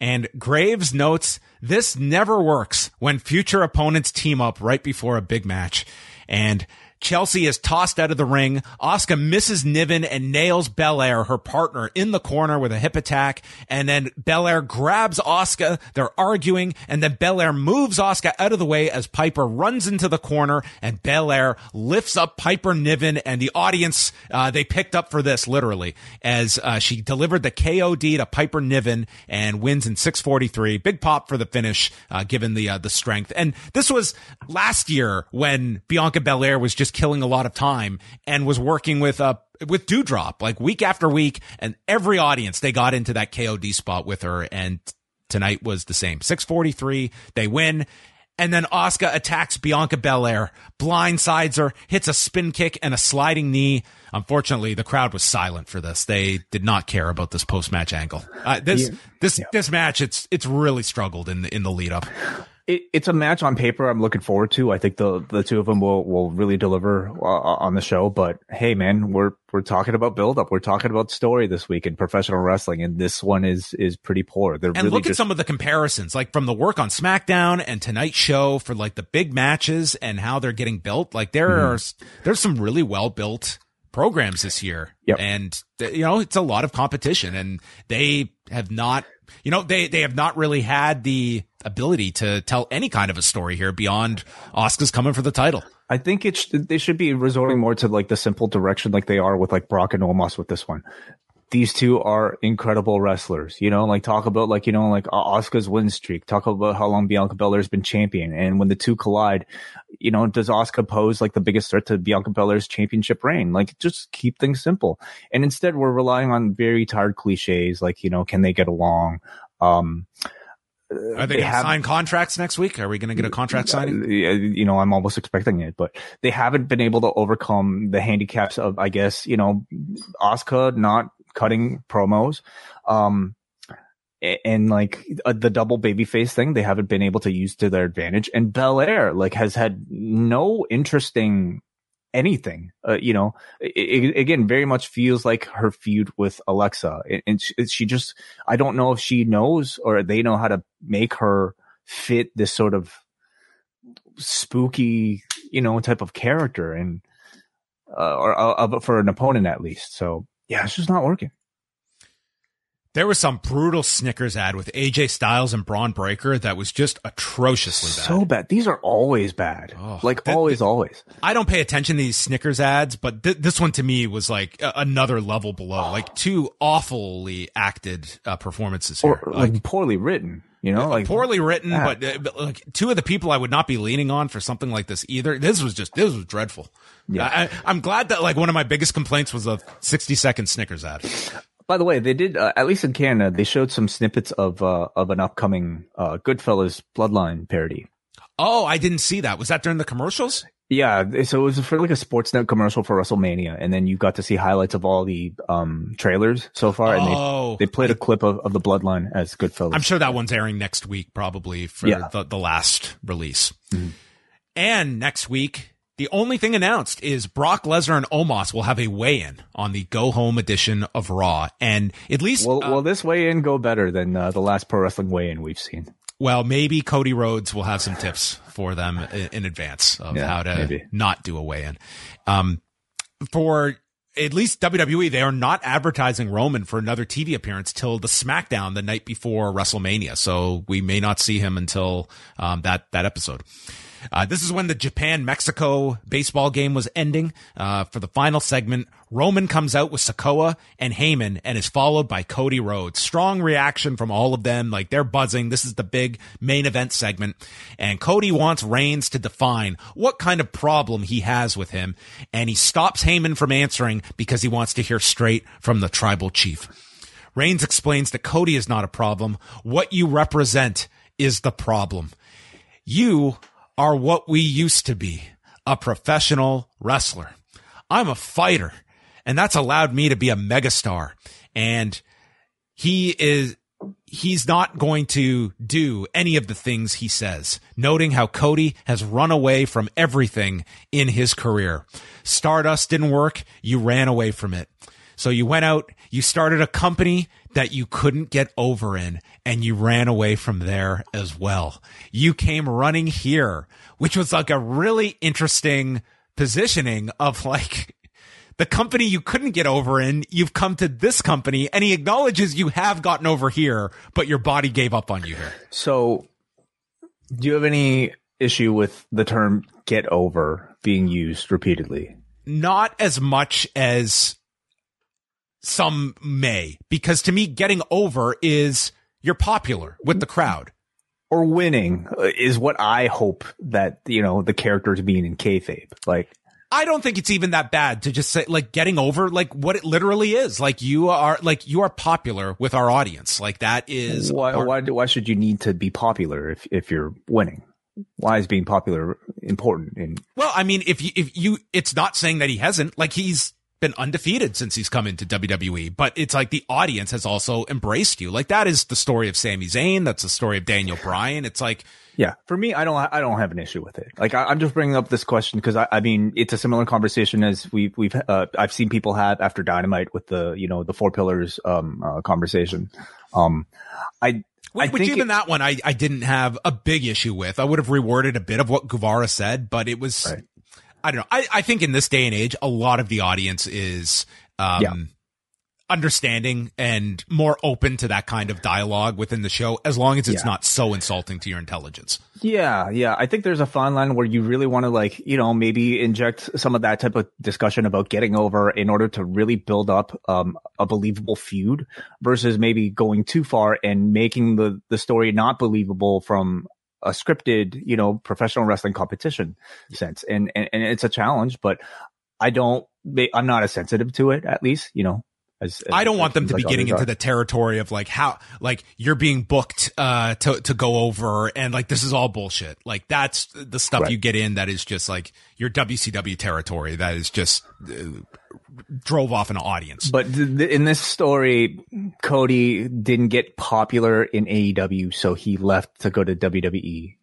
And Graves notes, this never works when future opponents team up right before a big match. And Chelsea is tossed out of the ring. Asuka misses Niven and nails Belair, her partner, in the corner with a hip attack. And then Belair grabs Asuka. They're arguing. And then Belair moves Asuka out of the way as Piper runs into the corner. And Belair lifts up Piper Niven. And the audience, uh, they picked up for this, literally, as uh, she delivered the K O D to Piper Niven and wins in six forty-three. Big pop for the finish, uh, given the, uh, the strength. And this was last year when Bianca Belair was just killing a lot of time and was working with uh with Doudrop like week after week, and every audience they got into that K O D spot with her, and tonight was the same. Six forty-three they win, and then Asuka attacks Bianca Belair, blindsides her, hits a spin kick and a sliding knee. Unfortunately, the crowd was silent for this. They did not care about this post-match angle. uh, this yeah. this yeah. this match it's it's really struggled in the, in the lead up. It, it's a match on paper I'm looking forward to. I think the the two of them will, will really deliver uh, on the show. But hey, man, we're we're talking about build up. We're talking about story this week in professional wrestling, and this one is is pretty poor. They're and really look just- at some of the comparisons, like from the work on SmackDown and tonight's show for like the big matches and how they're getting built. Like there mm-hmm. are there's some really well built programs this year, yep. and you know it's a lot of competition, and they have not. You know, they, they have not really had the ability to tell any kind of a story here beyond Asuka's coming for the title. I think it's sh- they should be resorting more to like the simple direction like they are with like Brock and Omos with this one. These two are incredible wrestlers, you know, like talk about like, you know, like Asuka's win streak. Talk about how long Bianca Belair has been champion. And when the two collide, you know, does Asuka pose like the biggest threat to Bianca Belair's championship reign? Like just keep things simple. And instead we're relying on very tired cliches like, you know, can they get along? Um, Are they, they going to sign contracts next week? Are we going to get a contract signing? You know, I'm almost expecting it, but they haven't been able to overcome the handicaps of, I guess, you know, Asuka not cutting promos, um, and like uh, the double babyface thing they haven't been able to use to their advantage. And Belair like has had no interesting anything. Uh, you know, it, it, again, very much feels like her feud with Alexa, and, and she, she just I don't know if she knows or they know how to make her fit this sort of spooky, you know, type of character, and uh, or uh, for an opponent at least. So. Yeah, it's just not working. There was some brutal Snickers ad with A J Styles and Braun Breaker that was just atrociously bad. So bad. These are always bad. Oh, like, th- always, th- always. I don't pay attention to these Snickers ads, but th- this one to me was, like, a- another level below. Oh. Like, two awfully acted uh, performances here. Or, like, like, poorly written. You know, like poorly written, that. but, uh, but like, two of the people I would not be leaning on for something like this either. This was just, this was dreadful. Yeah. I, I'm glad that like one of my biggest complaints was a sixty second Snickers ad. By the way, they did, uh, at least in Canada, they showed some snippets of, uh, of an upcoming, uh, Goodfellas Bloodline parody. Oh, I didn't see that. Was that during the commercials? Yeah, so it was for like a Sportsnet commercial for WrestleMania, and then you got to see highlights of all the um trailers so far, and oh, they, they played a clip of, of the Bloodline as Goodfellas. I'm sure that one's airing next week, probably, for yeah. the, the last release. Mm-hmm. And next week, the only thing announced is Brock Lesnar and Omos will have a weigh-in on the go-home edition of Raw, and at least... Will, uh, will this weigh-in go better than uh, the last pro wrestling weigh-in we've seen? Well, maybe Cody Rhodes will have some tips for them in advance of yeah, how to maybe. not do a weigh-in. Um, for at least W W E, they are not advertising Roman for another T V appearance till the SmackDown the night before WrestleMania. So we may not see him until um, that, that episode. Uh, this is when the Japan-Mexico baseball game was ending. Uh, for the final segment, Roman comes out with Sikoa and Heyman and is followed by Cody Rhodes. Strong reaction from all of them. Like, they're buzzing. This is the big main event segment. And Cody wants Reigns to define what kind of problem he has with him. And he stops Heyman from answering because he wants to hear straight from the tribal chief. Reigns explains that Cody is not a problem. What you represent is the problem. You are what we used to be, a professional wrestler. I'm a fighter, and that's allowed me to be a megastar. And he is, he's not going to do any of the things he says, noting how Cody has run away from everything in his career. Stardust didn't work. You ran away from it. So you went out, you started a company that you couldn't get over in, and you ran away from there as well. You came running here, which was like a really interesting positioning of like the company you couldn't get over in. You've come to this company, and he acknowledges you have gotten over here, but your body gave up on you here. So do you have any issue with the term get over being used repeatedly? Not as much as some may, because to me, getting over is you're popular with the crowd. Or winning is what I hope that, you know, the character is being in kayfabe. Like, I don't think it's even that bad to just say, like, getting over, like, what it literally is. Like, you are, like, you are popular with our audience. Like, that is... Why, our- why, why should you need to be popular if, if you're winning? Why is being popular important? In- well, I mean, if you, if you... It's not saying that he hasn't. Like, he's been undefeated since he's come into W W E, but it's like the audience has also embraced you. Like, that is the story of Sami Zayn. That's the story of Daniel Bryan. It's like, yeah, for me, I don't, I don't have an issue with it. Like, I, I'm just bringing up this question because I, I mean, it's a similar conversation as we've, we've, uh, I've seen people have after Dynamite with the, you know, the four pillars, um, uh, conversation. Um, I, I Which even it, that one, I, I didn't have a big issue with. I would have reworded a bit of what Guevara said, but it was, right. I don't know. I, I think in this day and age, a lot of the audience is um, yeah. understanding and more open to that kind of dialogue within the show, as long as it's yeah. not so insulting to your intelligence. Yeah, yeah. I think there's a fine line where you really want to, like, you know, maybe inject some of that type of discussion about getting over in order to really build up um, a believable feud, versus maybe going too far and making the, the story not believable from a scripted, you know, professional wrestling competition sense. And, and, and it's a challenge, but I don't, I'm not as sensitive to it, at least, you know, as, as I don't want them to be like getting into the territory of like how, like you're being booked, uh, to, to go over and like, this is all bullshit. Like that's the stuff right. you get in. That is just like your W C W territory. That is just uh, drove off an audience. But th- th- in this story, Cody didn't get popular in A E W, so he left to go to W W E,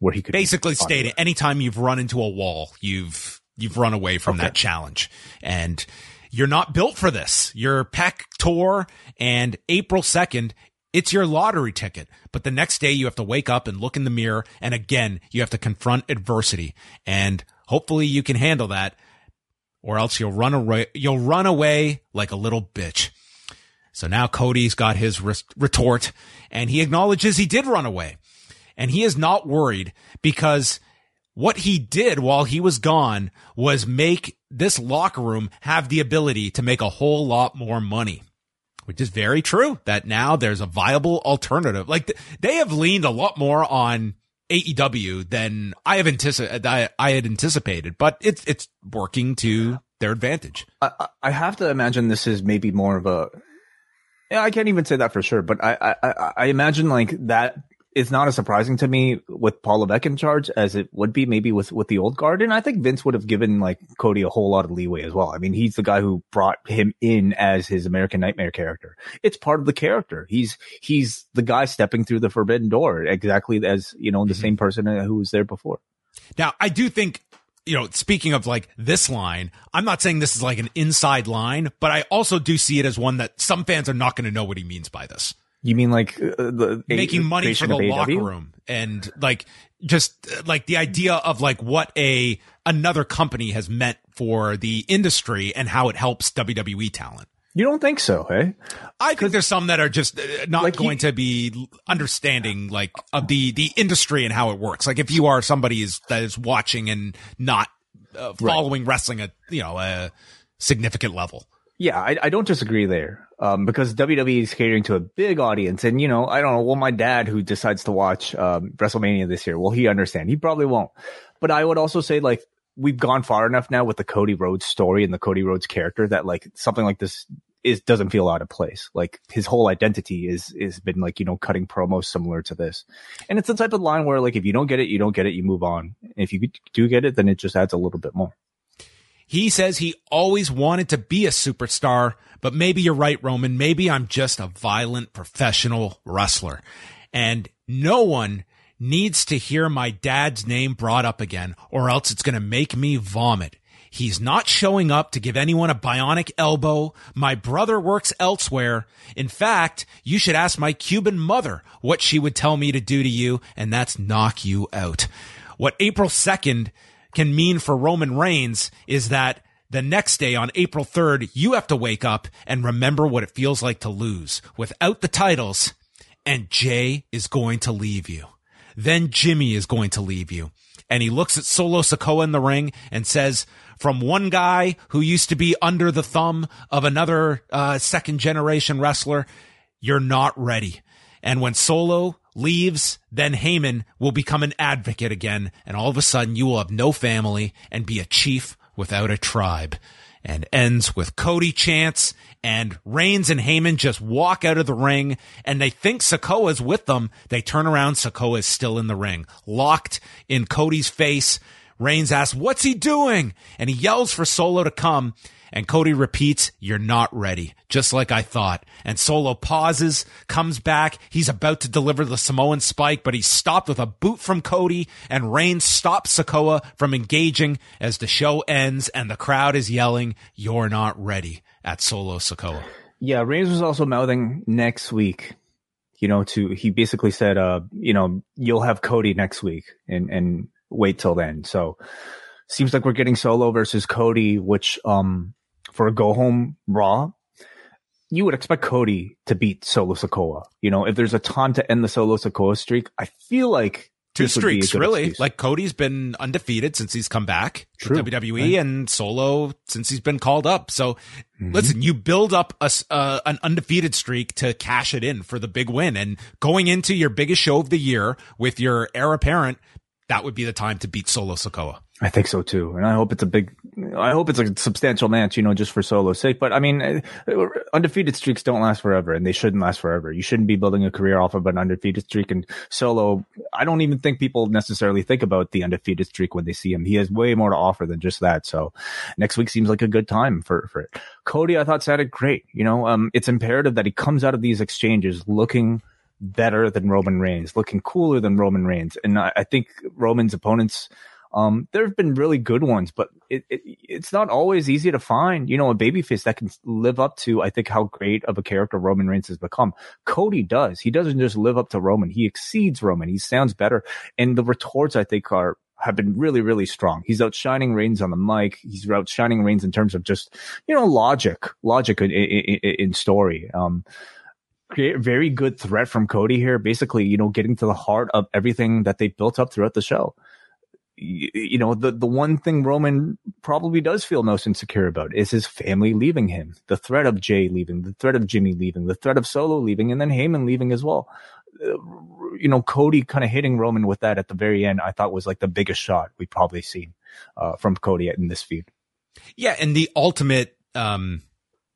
where he could basically stated anytime you've run into a wall, you've you've run away from okay. that challenge, and you're not built for this. Your P E C tour and April second, it's your lottery ticket. But the next day you have to wake up and look in the mirror, and again you have to confront adversity, and hopefully you can handle that. Or else you'll run away, you'll run away like a little bitch. So now Cody's got his retort, and he acknowledges he did run away. And he is not worried, because what he did while he was gone was make this locker room have the ability to make a whole lot more money, which is very true, that now there's a viable alternative. Like they have leaned a lot more on A E W than I have anticipated. I, I had anticipated, but it's it's working to their advantage. I, I have to imagine this is maybe more of a. Yeah, I can't even say that for sure, but I I, I imagine like that is not as surprising to me with Paul Levesque in charge as it would be maybe with with the old guard. And I think Vince would have given like Cody a whole lot of leeway as well. I mean, he's the guy who brought him in as his American Nightmare character. It's part of the character. He's he's the guy stepping through the forbidden door, exactly as, you know, the mm-hmm. same person who was there before. Now, I do think, you know, speaking of like this line, I'm not saying this is like an inside line, but I also do see it as one that some fans are not going to know what he means by this. You mean like uh, the making money for the locker room, and like just uh, like the idea of like what a another company has meant for the industry and how it helps W W E talent. You don't think so, eh? I think there's some that are just not like going he, to be understanding like of the the industry and how it works. Like if you are somebody is that is watching and not uh, following right. wrestling at, you know, a significant level. Yeah, I, I don't disagree there, um, because W W E is catering to a big audience. And, you know, I don't know. Well, my dad, who decides to watch um, WrestleMania this year, will he understand? He probably won't. But I would also say, like, we've gone far enough now with the Cody Rhodes story and the Cody Rhodes character that, like, something like this is doesn't feel out of place. Like his whole identity is is been like, you know, cutting promos similar to this. And it's the type of line where like if you don't get it, you don't get it, you move on. And if you do get it, then it just adds a little bit more. He says he always wanted to be a superstar, but maybe you're right, Roman. Maybe I'm just a violent professional wrestler. And no one needs to hear my dad's name brought up again, or else it's going to make me vomit. He's not showing up to give anyone a bionic elbow. My brother works elsewhere. In fact, you should ask my Cuban mother what she would tell me to do to you, and that's knock you out. What April second can mean for Roman Reigns is that the next day on April third, you have to wake up and remember what it feels like to lose without the titles, and Jay is going to leave you. Then Jimmy is going to leave you. And he looks at Solo Sikoa in the ring and says, from one guy who used to be under the thumb of another uh, second generation wrestler, you're not ready. And when Solo leaves, then Heyman will become an advocate again. And all of a sudden you will have no family and be a chief without a tribe. And ends with Cody chants, and Reigns and Heyman just walk out of the ring, and they think Sokoa's with them. They turn around, Sokoa's still in the ring, locked in Cody's face. Reigns asks, what's he doing? And he yells for Solo to come, and Cody repeats, you're not ready, just like I thought. And Solo pauses, comes back. He's about to deliver the Samoan spike, but he's stopped with a boot from Cody, and Reigns stops Sikoa from engaging as the show ends, and the crowd is yelling, you're not ready, at Solo Sikoa. Yeah, Reigns was also mouthing next week. You know, to he basically said, uh, you know, you'll have Cody next week, and, and wait till then. So seems like we're getting Solo versus Cody, which um for a go-home Raw, you would expect Cody to beat Solo Sikoa. You know, if there's a time to end the Solo Sikoa streak, I feel like two streaks, really. Excuse. Like, Cody's been undefeated since he's come back to W W E, right? And Solo since he's been called up. So, mm-hmm. Listen, you build up a, uh, an undefeated streak to cash it in for the big win. And going into your biggest show of the year with your heir apparent, that would be the time to beat Solo Sikoa. I think so too, and I hope it's a big, I hope it's a substantial match, you know, just for Solo's sake. But I mean, undefeated streaks don't last forever, and they shouldn't last forever. You shouldn't be building a career off of an undefeated streak. And Solo, I don't even think people necessarily think about the undefeated streak when they see him. He has way more to offer than just that. So next week seems like a good time for for it. Cody, I thought, sounded great. You know, um, it's imperative that he comes out of these exchanges looking better than Roman Reigns, looking cooler than Roman Reigns, and I, I think Roman's opponents, um, there have been really good ones, but it, it it's not always easy to find, you know, a babyface that can live up to, I think, how great of a character Roman Reigns has become. Cody does. He doesn't just live up to Roman. He exceeds Roman. He sounds better, and the retorts, I think, are have been really, really strong. He's outshining Reigns on the mic. He's outshining Reigns in terms of just, you know, logic, logic in, in, in story. Um. Very good threat from Cody here, basically, you know, getting to the heart of everything that they built up throughout the show. You, you know, the, the one thing Roman probably does feel most insecure about is his family leaving him, the threat of Jay leaving, the threat of Jimmy leaving, the threat of Solo leaving, and then Heyman leaving as well. Uh, you know, Cody kind of hitting Roman with that at the very end, I thought was like the biggest shot we've probably seen uh, from Cody in this feud. Yeah, and the ultimate um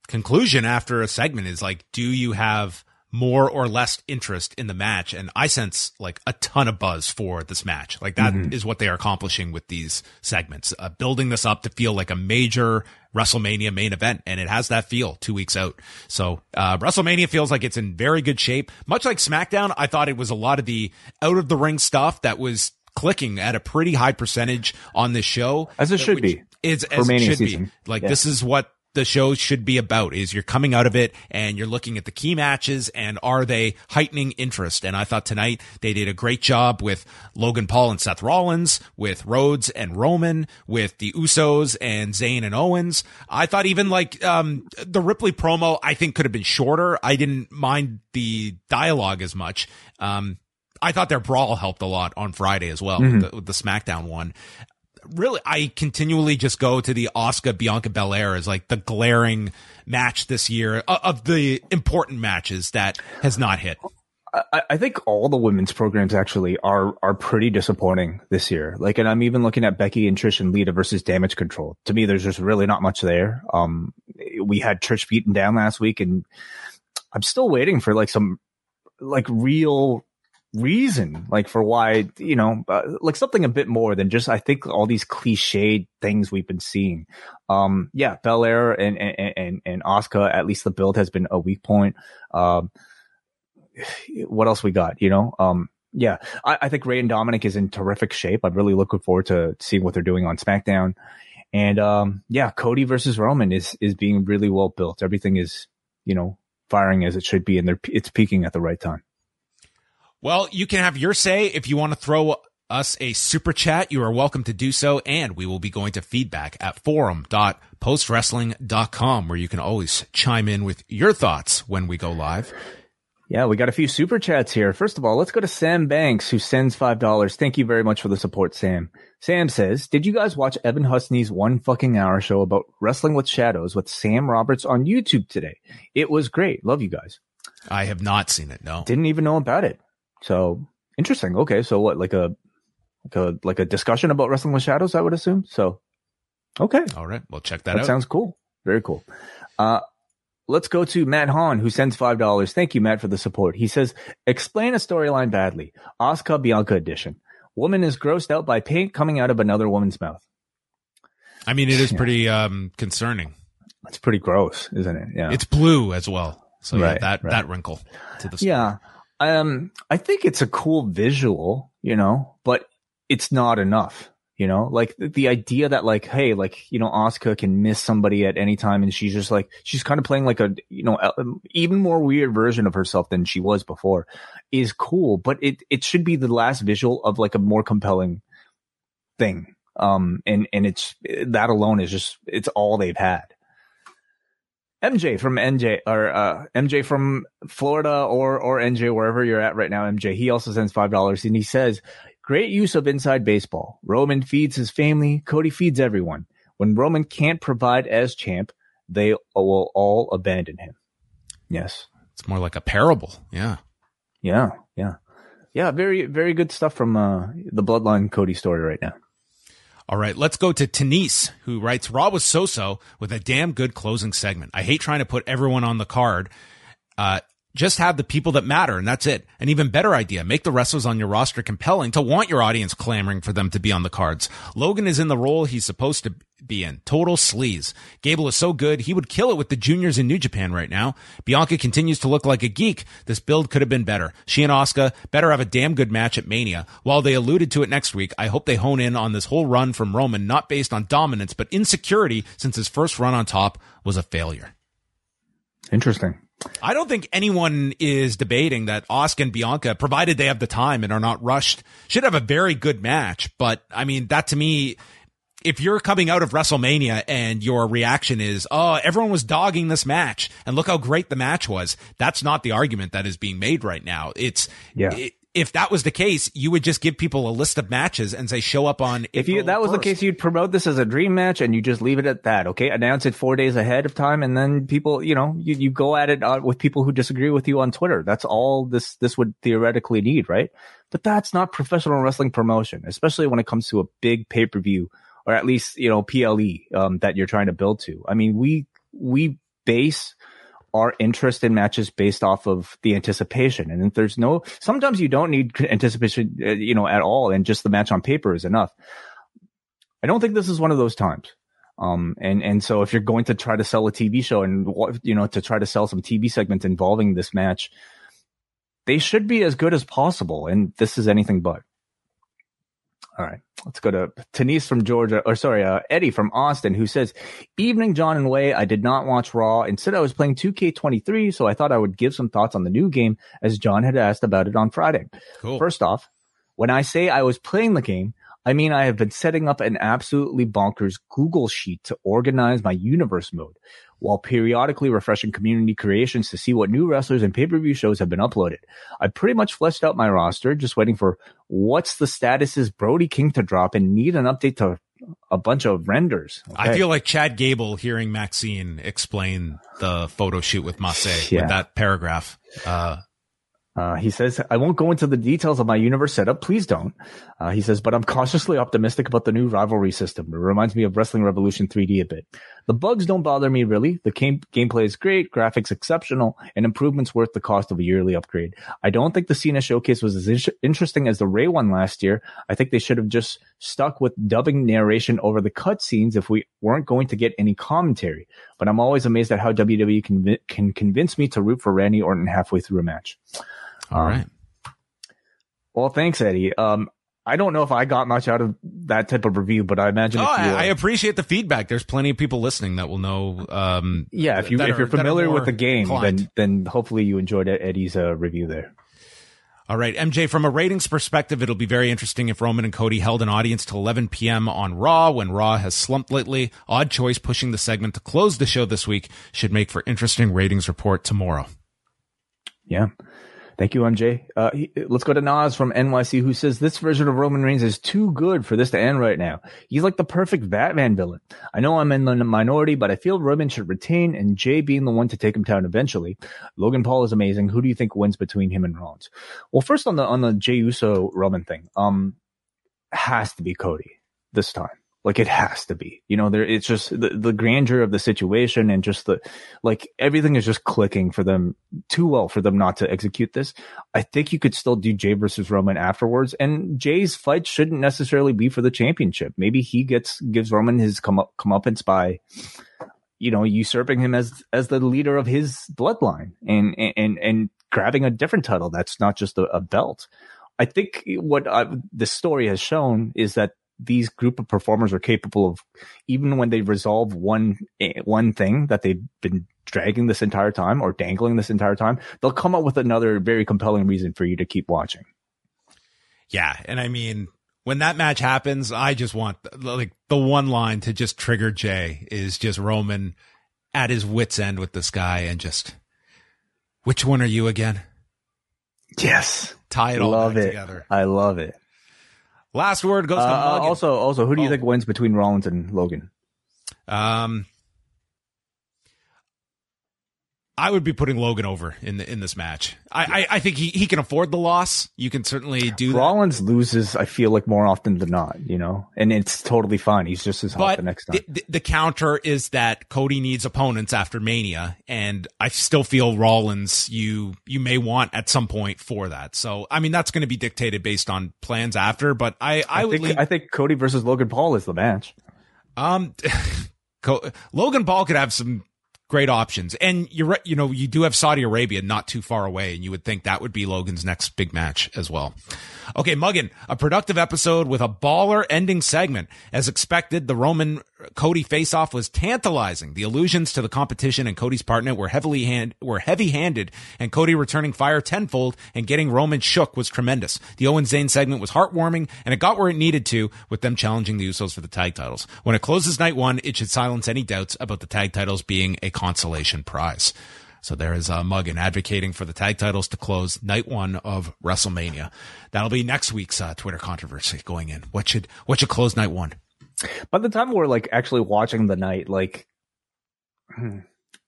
conclusion after a segment is like, do you have more or less interest in the match? And I sense like a ton of buzz for this match. Like that mm-hmm. is what they are accomplishing with these segments, uh, building this up to feel like a major WrestleMania main event. And it has that feel two weeks out. So uh, WrestleMania feels like it's in very good shape. Much like SmackDown, I thought it was a lot of the out of the ring stuff that was clicking at a pretty high percentage on this show. As it should be. It's as it should be. Like, yeah. This is what the show should be about, is you're coming out of it and you're looking at the key matches and are they heightening interest? And I thought tonight they did a great job with Logan Paul and Seth Rollins, with Rhodes and Roman, with the Usos and Zayn and Owens. I thought even like um the Ripley promo, I think, could have been shorter. I didn't mind the dialogue as much. Um I thought their brawl helped a lot on Friday as well, mm-hmm. with the, with the SmackDown one. Really, I continually just go to the Asuka Bianca Belair as like the glaring match this year of the important matches that has not hit. I, I think all the women's programs actually are are pretty disappointing this year. Like, and I'm even looking at Becky and Trish and Lita versus Damage Control. To me, there's just really not much there. Um, we had Trish beaten down last week, and I'm still waiting for like some like real reason, like for why, you know, uh, like something a bit more than just, I think, all these cliched things we've been seeing. Um, yeah, Belair and and and and Asuka. At least the build has been a weak point. Um. What else we got, you know? Um, yeah, I, I think Rey and Dominic is in terrific shape. I'm really looking forward to seeing what they're doing on SmackDown. And um, yeah, Cody versus Roman is is being really well built. Everything is, you know, firing as it should be, and they're it's peaking at the right time. Well, you can have your say. If you want to throw us a super chat, you are welcome to do so, and we will be going to feedback at forum dot post wrestling dot com, where you can always chime in with your thoughts when we go live. Yeah, we got a few super chats here. First of all, let's go to Sam Banks, who sends five dollars. Thank you very much for the support, Sam. Sam says, did you guys watch Evan Husney's one fucking hour show about Wrestling with Shadows with Sam Roberts on YouTube today? It was great. Love you guys. I have not seen it, no. Didn't even know about it. So, interesting. Okay, so what, like a like a, like a discussion about Wrestling with Shadows, I would assume? So, okay. All right, well, check that, that out. That sounds cool. Very cool. Uh, Let's go to Matt Hahn, who sends five dollars. Thank you, Matt, for the support. He says, explain a storyline badly. Asuka Bianca edition. Woman is grossed out by paint coming out of another woman's mouth. I mean, it is yeah. pretty um, concerning. It's pretty gross, isn't it? Yeah. It's blue as well. So right, yeah, that, right. that wrinkle to the story. Yeah. Um, I think it's a cool visual, you know, but it's not enough. You know, like the idea that like, hey, like, you know, Asuka can miss somebody at any time. And she's just like, she's kind of playing like a, you know, even more weird version of herself than she was before is cool. But it, it should be the last visual of like a more compelling thing. Um, and, and it's that alone is just, it's all they've had. M J from N J or uh, M J from Florida or, or N J, wherever you're at right now, M J, he also sends five dollars and he says, great use of inside baseball. Roman feeds his family. Cody feeds everyone. When Roman can't provide as champ, they will all abandon him. Yes. It's more like a parable. Yeah. Yeah. Yeah. Yeah. Very, very good stuff from uh, the Bloodline Cody story right now. All right. Let's go to Denise, who writes, Raw was so-so with a damn good closing segment. I hate trying to put everyone on the card. Uh, Just have the people that matter, and that's it. An even better idea. Make the wrestlers on your roster compelling to want your audience clamoring for them to be on the cards. Logan is in the role he's supposed to be in. Total sleaze. Gable is so good, he would kill it with the juniors in New Japan right now. Bianca continues to look like a geek. This build could have been better. She and Asuka better have a damn good match at Mania. While they alluded to it next week, I hope they hone in on this whole run from Roman, not based on dominance, but insecurity, since his first run on top was a failure. Interesting. I don't think anyone is debating that Asuka and Bianca, provided they have the time and are not rushed, should have a very good match. But, I mean, that to me, if you're coming out of WrestleMania and your reaction is, oh, everyone was dogging this match and look how great the match was, that's not the argument that is being made right now. It's yeah. it, if that was the case, you would just give people a list of matches and say, show up on April first. If you, that was the case, you'd promote this as a dream match and you just leave it at that. Okay. Announce it four days ahead of time. And then people, you know, you, you go at it uh, with people who disagree with you on Twitter. That's all this, this would theoretically need. Right. But that's not professional wrestling promotion, especially when it comes to a big pay-per-view or at least, you know, P L E um, that you're trying to build to. I mean, we, we base our interest in matches based off of the anticipation. And if there's no, sometimes you don't need anticipation, you know, at all. And just the match on paper is enough. I don't think this is one of those times. Um, and, and so if you're going to try to sell a T V show and, you know, to try to sell some T V segments involving this match, they should be as good as possible. And this is anything but. All right, let's go to Denise from Georgia, or sorry, uh, Eddie from Austin, who says, evening, John and Wai. I did not watch Raw. Instead, I was playing two K twenty-three, so I thought I would give some thoughts on the new game, as John had asked about it on Friday. Cool. First off, when I say I was playing the game, I mean I have been setting up an absolutely bonkers Google Sheet to organize my universe mode, while periodically refreshing community creations to see what new wrestlers and pay-per-view shows have been uploaded. I pretty much fleshed out my roster, just waiting for what's the status is Brody King to drop and need an update to a bunch of renders. Okay. I feel like Chad Gable hearing Maxine explain the photo shoot with Massey yeah. with that paragraph. Uh, Uh, he says, I won't go into the details of my universe setup. Please don't. Uh, he says, but I'm cautiously optimistic about the new rivalry system. It reminds me of Wrestling Revolution three D a bit. The bugs don't bother me, really. The game- gameplay is great, graphics exceptional, and improvements worth the cost of a yearly upgrade. I don't think the Cena showcase was as in- interesting as the Rey one last year. I think they should have just stuck with dubbing narration over the cutscenes if we weren't going to get any commentary. But I'm always amazed at how W W E conv- can convince me to root for Randy Orton halfway through a match. All right. Um, well, thanks, Eddie. Um, I don't know if I got much out of that type of review, but I imagine. Oh, if you, uh, I appreciate the feedback. There's plenty of people listening that will know. Um, yeah, if you if are, you're familiar with the game, inclined. then then hopefully you enjoyed Eddie's uh, review there. All right, M J, from a ratings perspective, it'll be very interesting if Roman and Cody held an audience till eleven p.m. on Raw when Raw has slumped lately. Odd choice pushing the segment to close the show this week should make for interesting ratings report tomorrow. Yeah. Thank you, M J. Uh, he, let's go to Nas from N Y C, who says this version of Roman Reigns is too good for this to end right now. He's like the perfect Batman villain. I know I'm in the minority, but I feel Roman should retain and Jay being the one to take him down eventually. Logan Paul is amazing. Who do you think wins between him and Rollins? Well, first on the on the Jey Uso Roman thing, um, has to be Cody this time. Like, it has to be, you know, there, it's just the, the grandeur of the situation and just the, like, everything is just clicking for them too well for them not to execute this. I think you could still do Jay versus Roman afterwards, and Jay's fight shouldn't necessarily be for the championship. Maybe he gets, gives Roman his come up, comeuppance by, you know, usurping him as, as the leader of his bloodline and, and, and grabbing a different title. That's not just a, a belt. I think what I, the story has shown is that these group of performers are capable of, even when they resolve one one thing that they've been dragging this entire time or dangling this entire time, they'll come up with another very compelling reason for you to keep watching. Yeah, and I mean, when that match happens, I just want, like, the one line to just trigger Jay is just Roman at his wit's end with this guy and just, which one are you again? Yes. Tie it all love back it. together. I love it. Last word goes to uh, also. Also, who do you oh. think wins between Rollins and Logan? Um, I would be putting Logan over in the, in this match. I, yeah. I I think he, he can afford the loss. You can certainly do. Rollins that. loses, I feel like, more often than not. You know, and it's totally fine. He's just as hot the next time. The, the counter is that Cody needs opponents after Mania, and I still feel Rollins. You you may want at some point for that. So I mean, that's going to be dictated based on plans after. But I I, I would think leave. I think Cody versus Logan Paul is the match. Um, Logan Paul could have some great options, and you're right, you know, you do have Saudi Arabia not too far away, and you would think that would be Logan's next big match as well. Okay, Muggin, a productive episode with a baller ending segment. As expected, the Roman Cody face-off was tantalizing. The allusions to the competition and Cody's partner were heavily hand were heavy-handed, and Cody returning fire tenfold and getting Roman shook was tremendous. The Owens Zane segment was heartwarming, and it got where it needed to with them challenging the Usos for the tag titles. When it closes night one, it should silence any doubts about the tag titles being a consolation prize. So there is uh, Muggin advocating for the tag titles to close night one of WrestleMania. That'll be next week's uh, Twitter controversy going in. What should what should close night one? By the time we're like actually watching the night, like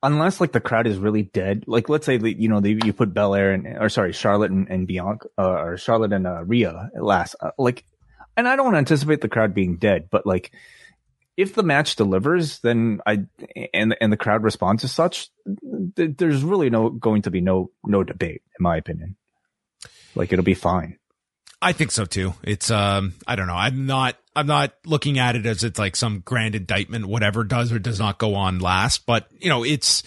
unless like the crowd is really dead, like let's say that, you know, they, you put Belair and or sorry Charlotte and, and Bianca uh, or Charlotte and uh, Rhea at last, uh, like, and I don't anticipate the crowd being dead, but like, if the match delivers, then I and and the crowd responds as such, th- there's really no going to be no no debate, in my opinion. Like, it'll be fine. I think so too. It's um, I don't know. I'm not I'm not looking at it as it's like some grand indictment. Whatever does or does not go on last, but you know, it's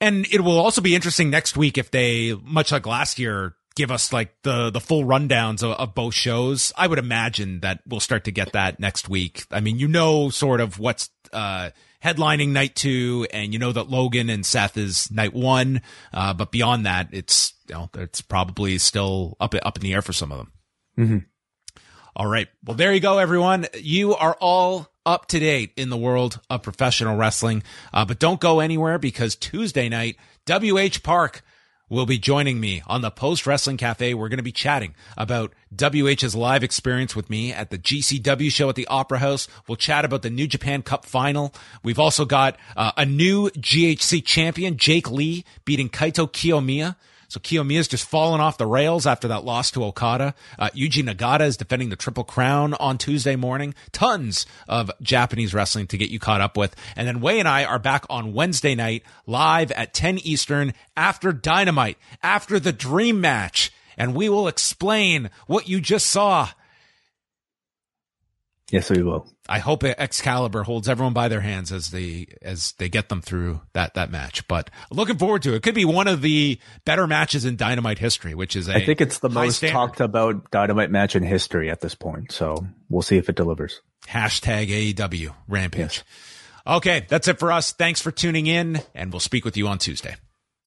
and it will also be interesting next week if they, much like last year, give us like the the full rundowns of, of both shows. I would imagine that we'll start to get that next week. I mean, you know, sort of what's uh headlining night two, and you know that Logan and Seth is night one, uh but beyond that, it's, you know, it's probably still up up in the air for some of them. Mm-hmm. All right, well, there you go, everyone. You are all up to date in the world of professional wrestling, uh but don't go anywhere, because Tuesday night, W H Park will be joining me on the Post Wrestling Cafe. We're going to be chatting about W H's live experience with me at the G C W show at the Opera House. We'll chat about the New Japan Cup final. We've also got uh, a new G H C champion, Jake Lee, beating Kaito Kiyomiya. So Kiyomiya's just fallen off the rails after that loss to Okada. Uh, Yuji Nagata is defending the Triple Crown on Tuesday morning. Tons of Japanese wrestling to get you caught up with. And then Wei and I are back on Wednesday night, live at ten Eastern, after Dynamite, after the Dream Match. And we will explain what you just saw. Yes, we will. I hope Excalibur holds everyone by their hands as they as they get them through that that match. But looking forward to it. It could be one of the better matches in Dynamite history, which is a I think it's the most standard. Talked about Dynamite match in history at this point. So we'll see if it delivers. Hashtag A E W Rampage. Yes. Okay, that's it for us. Thanks for tuning in, and we'll speak with you on Tuesday.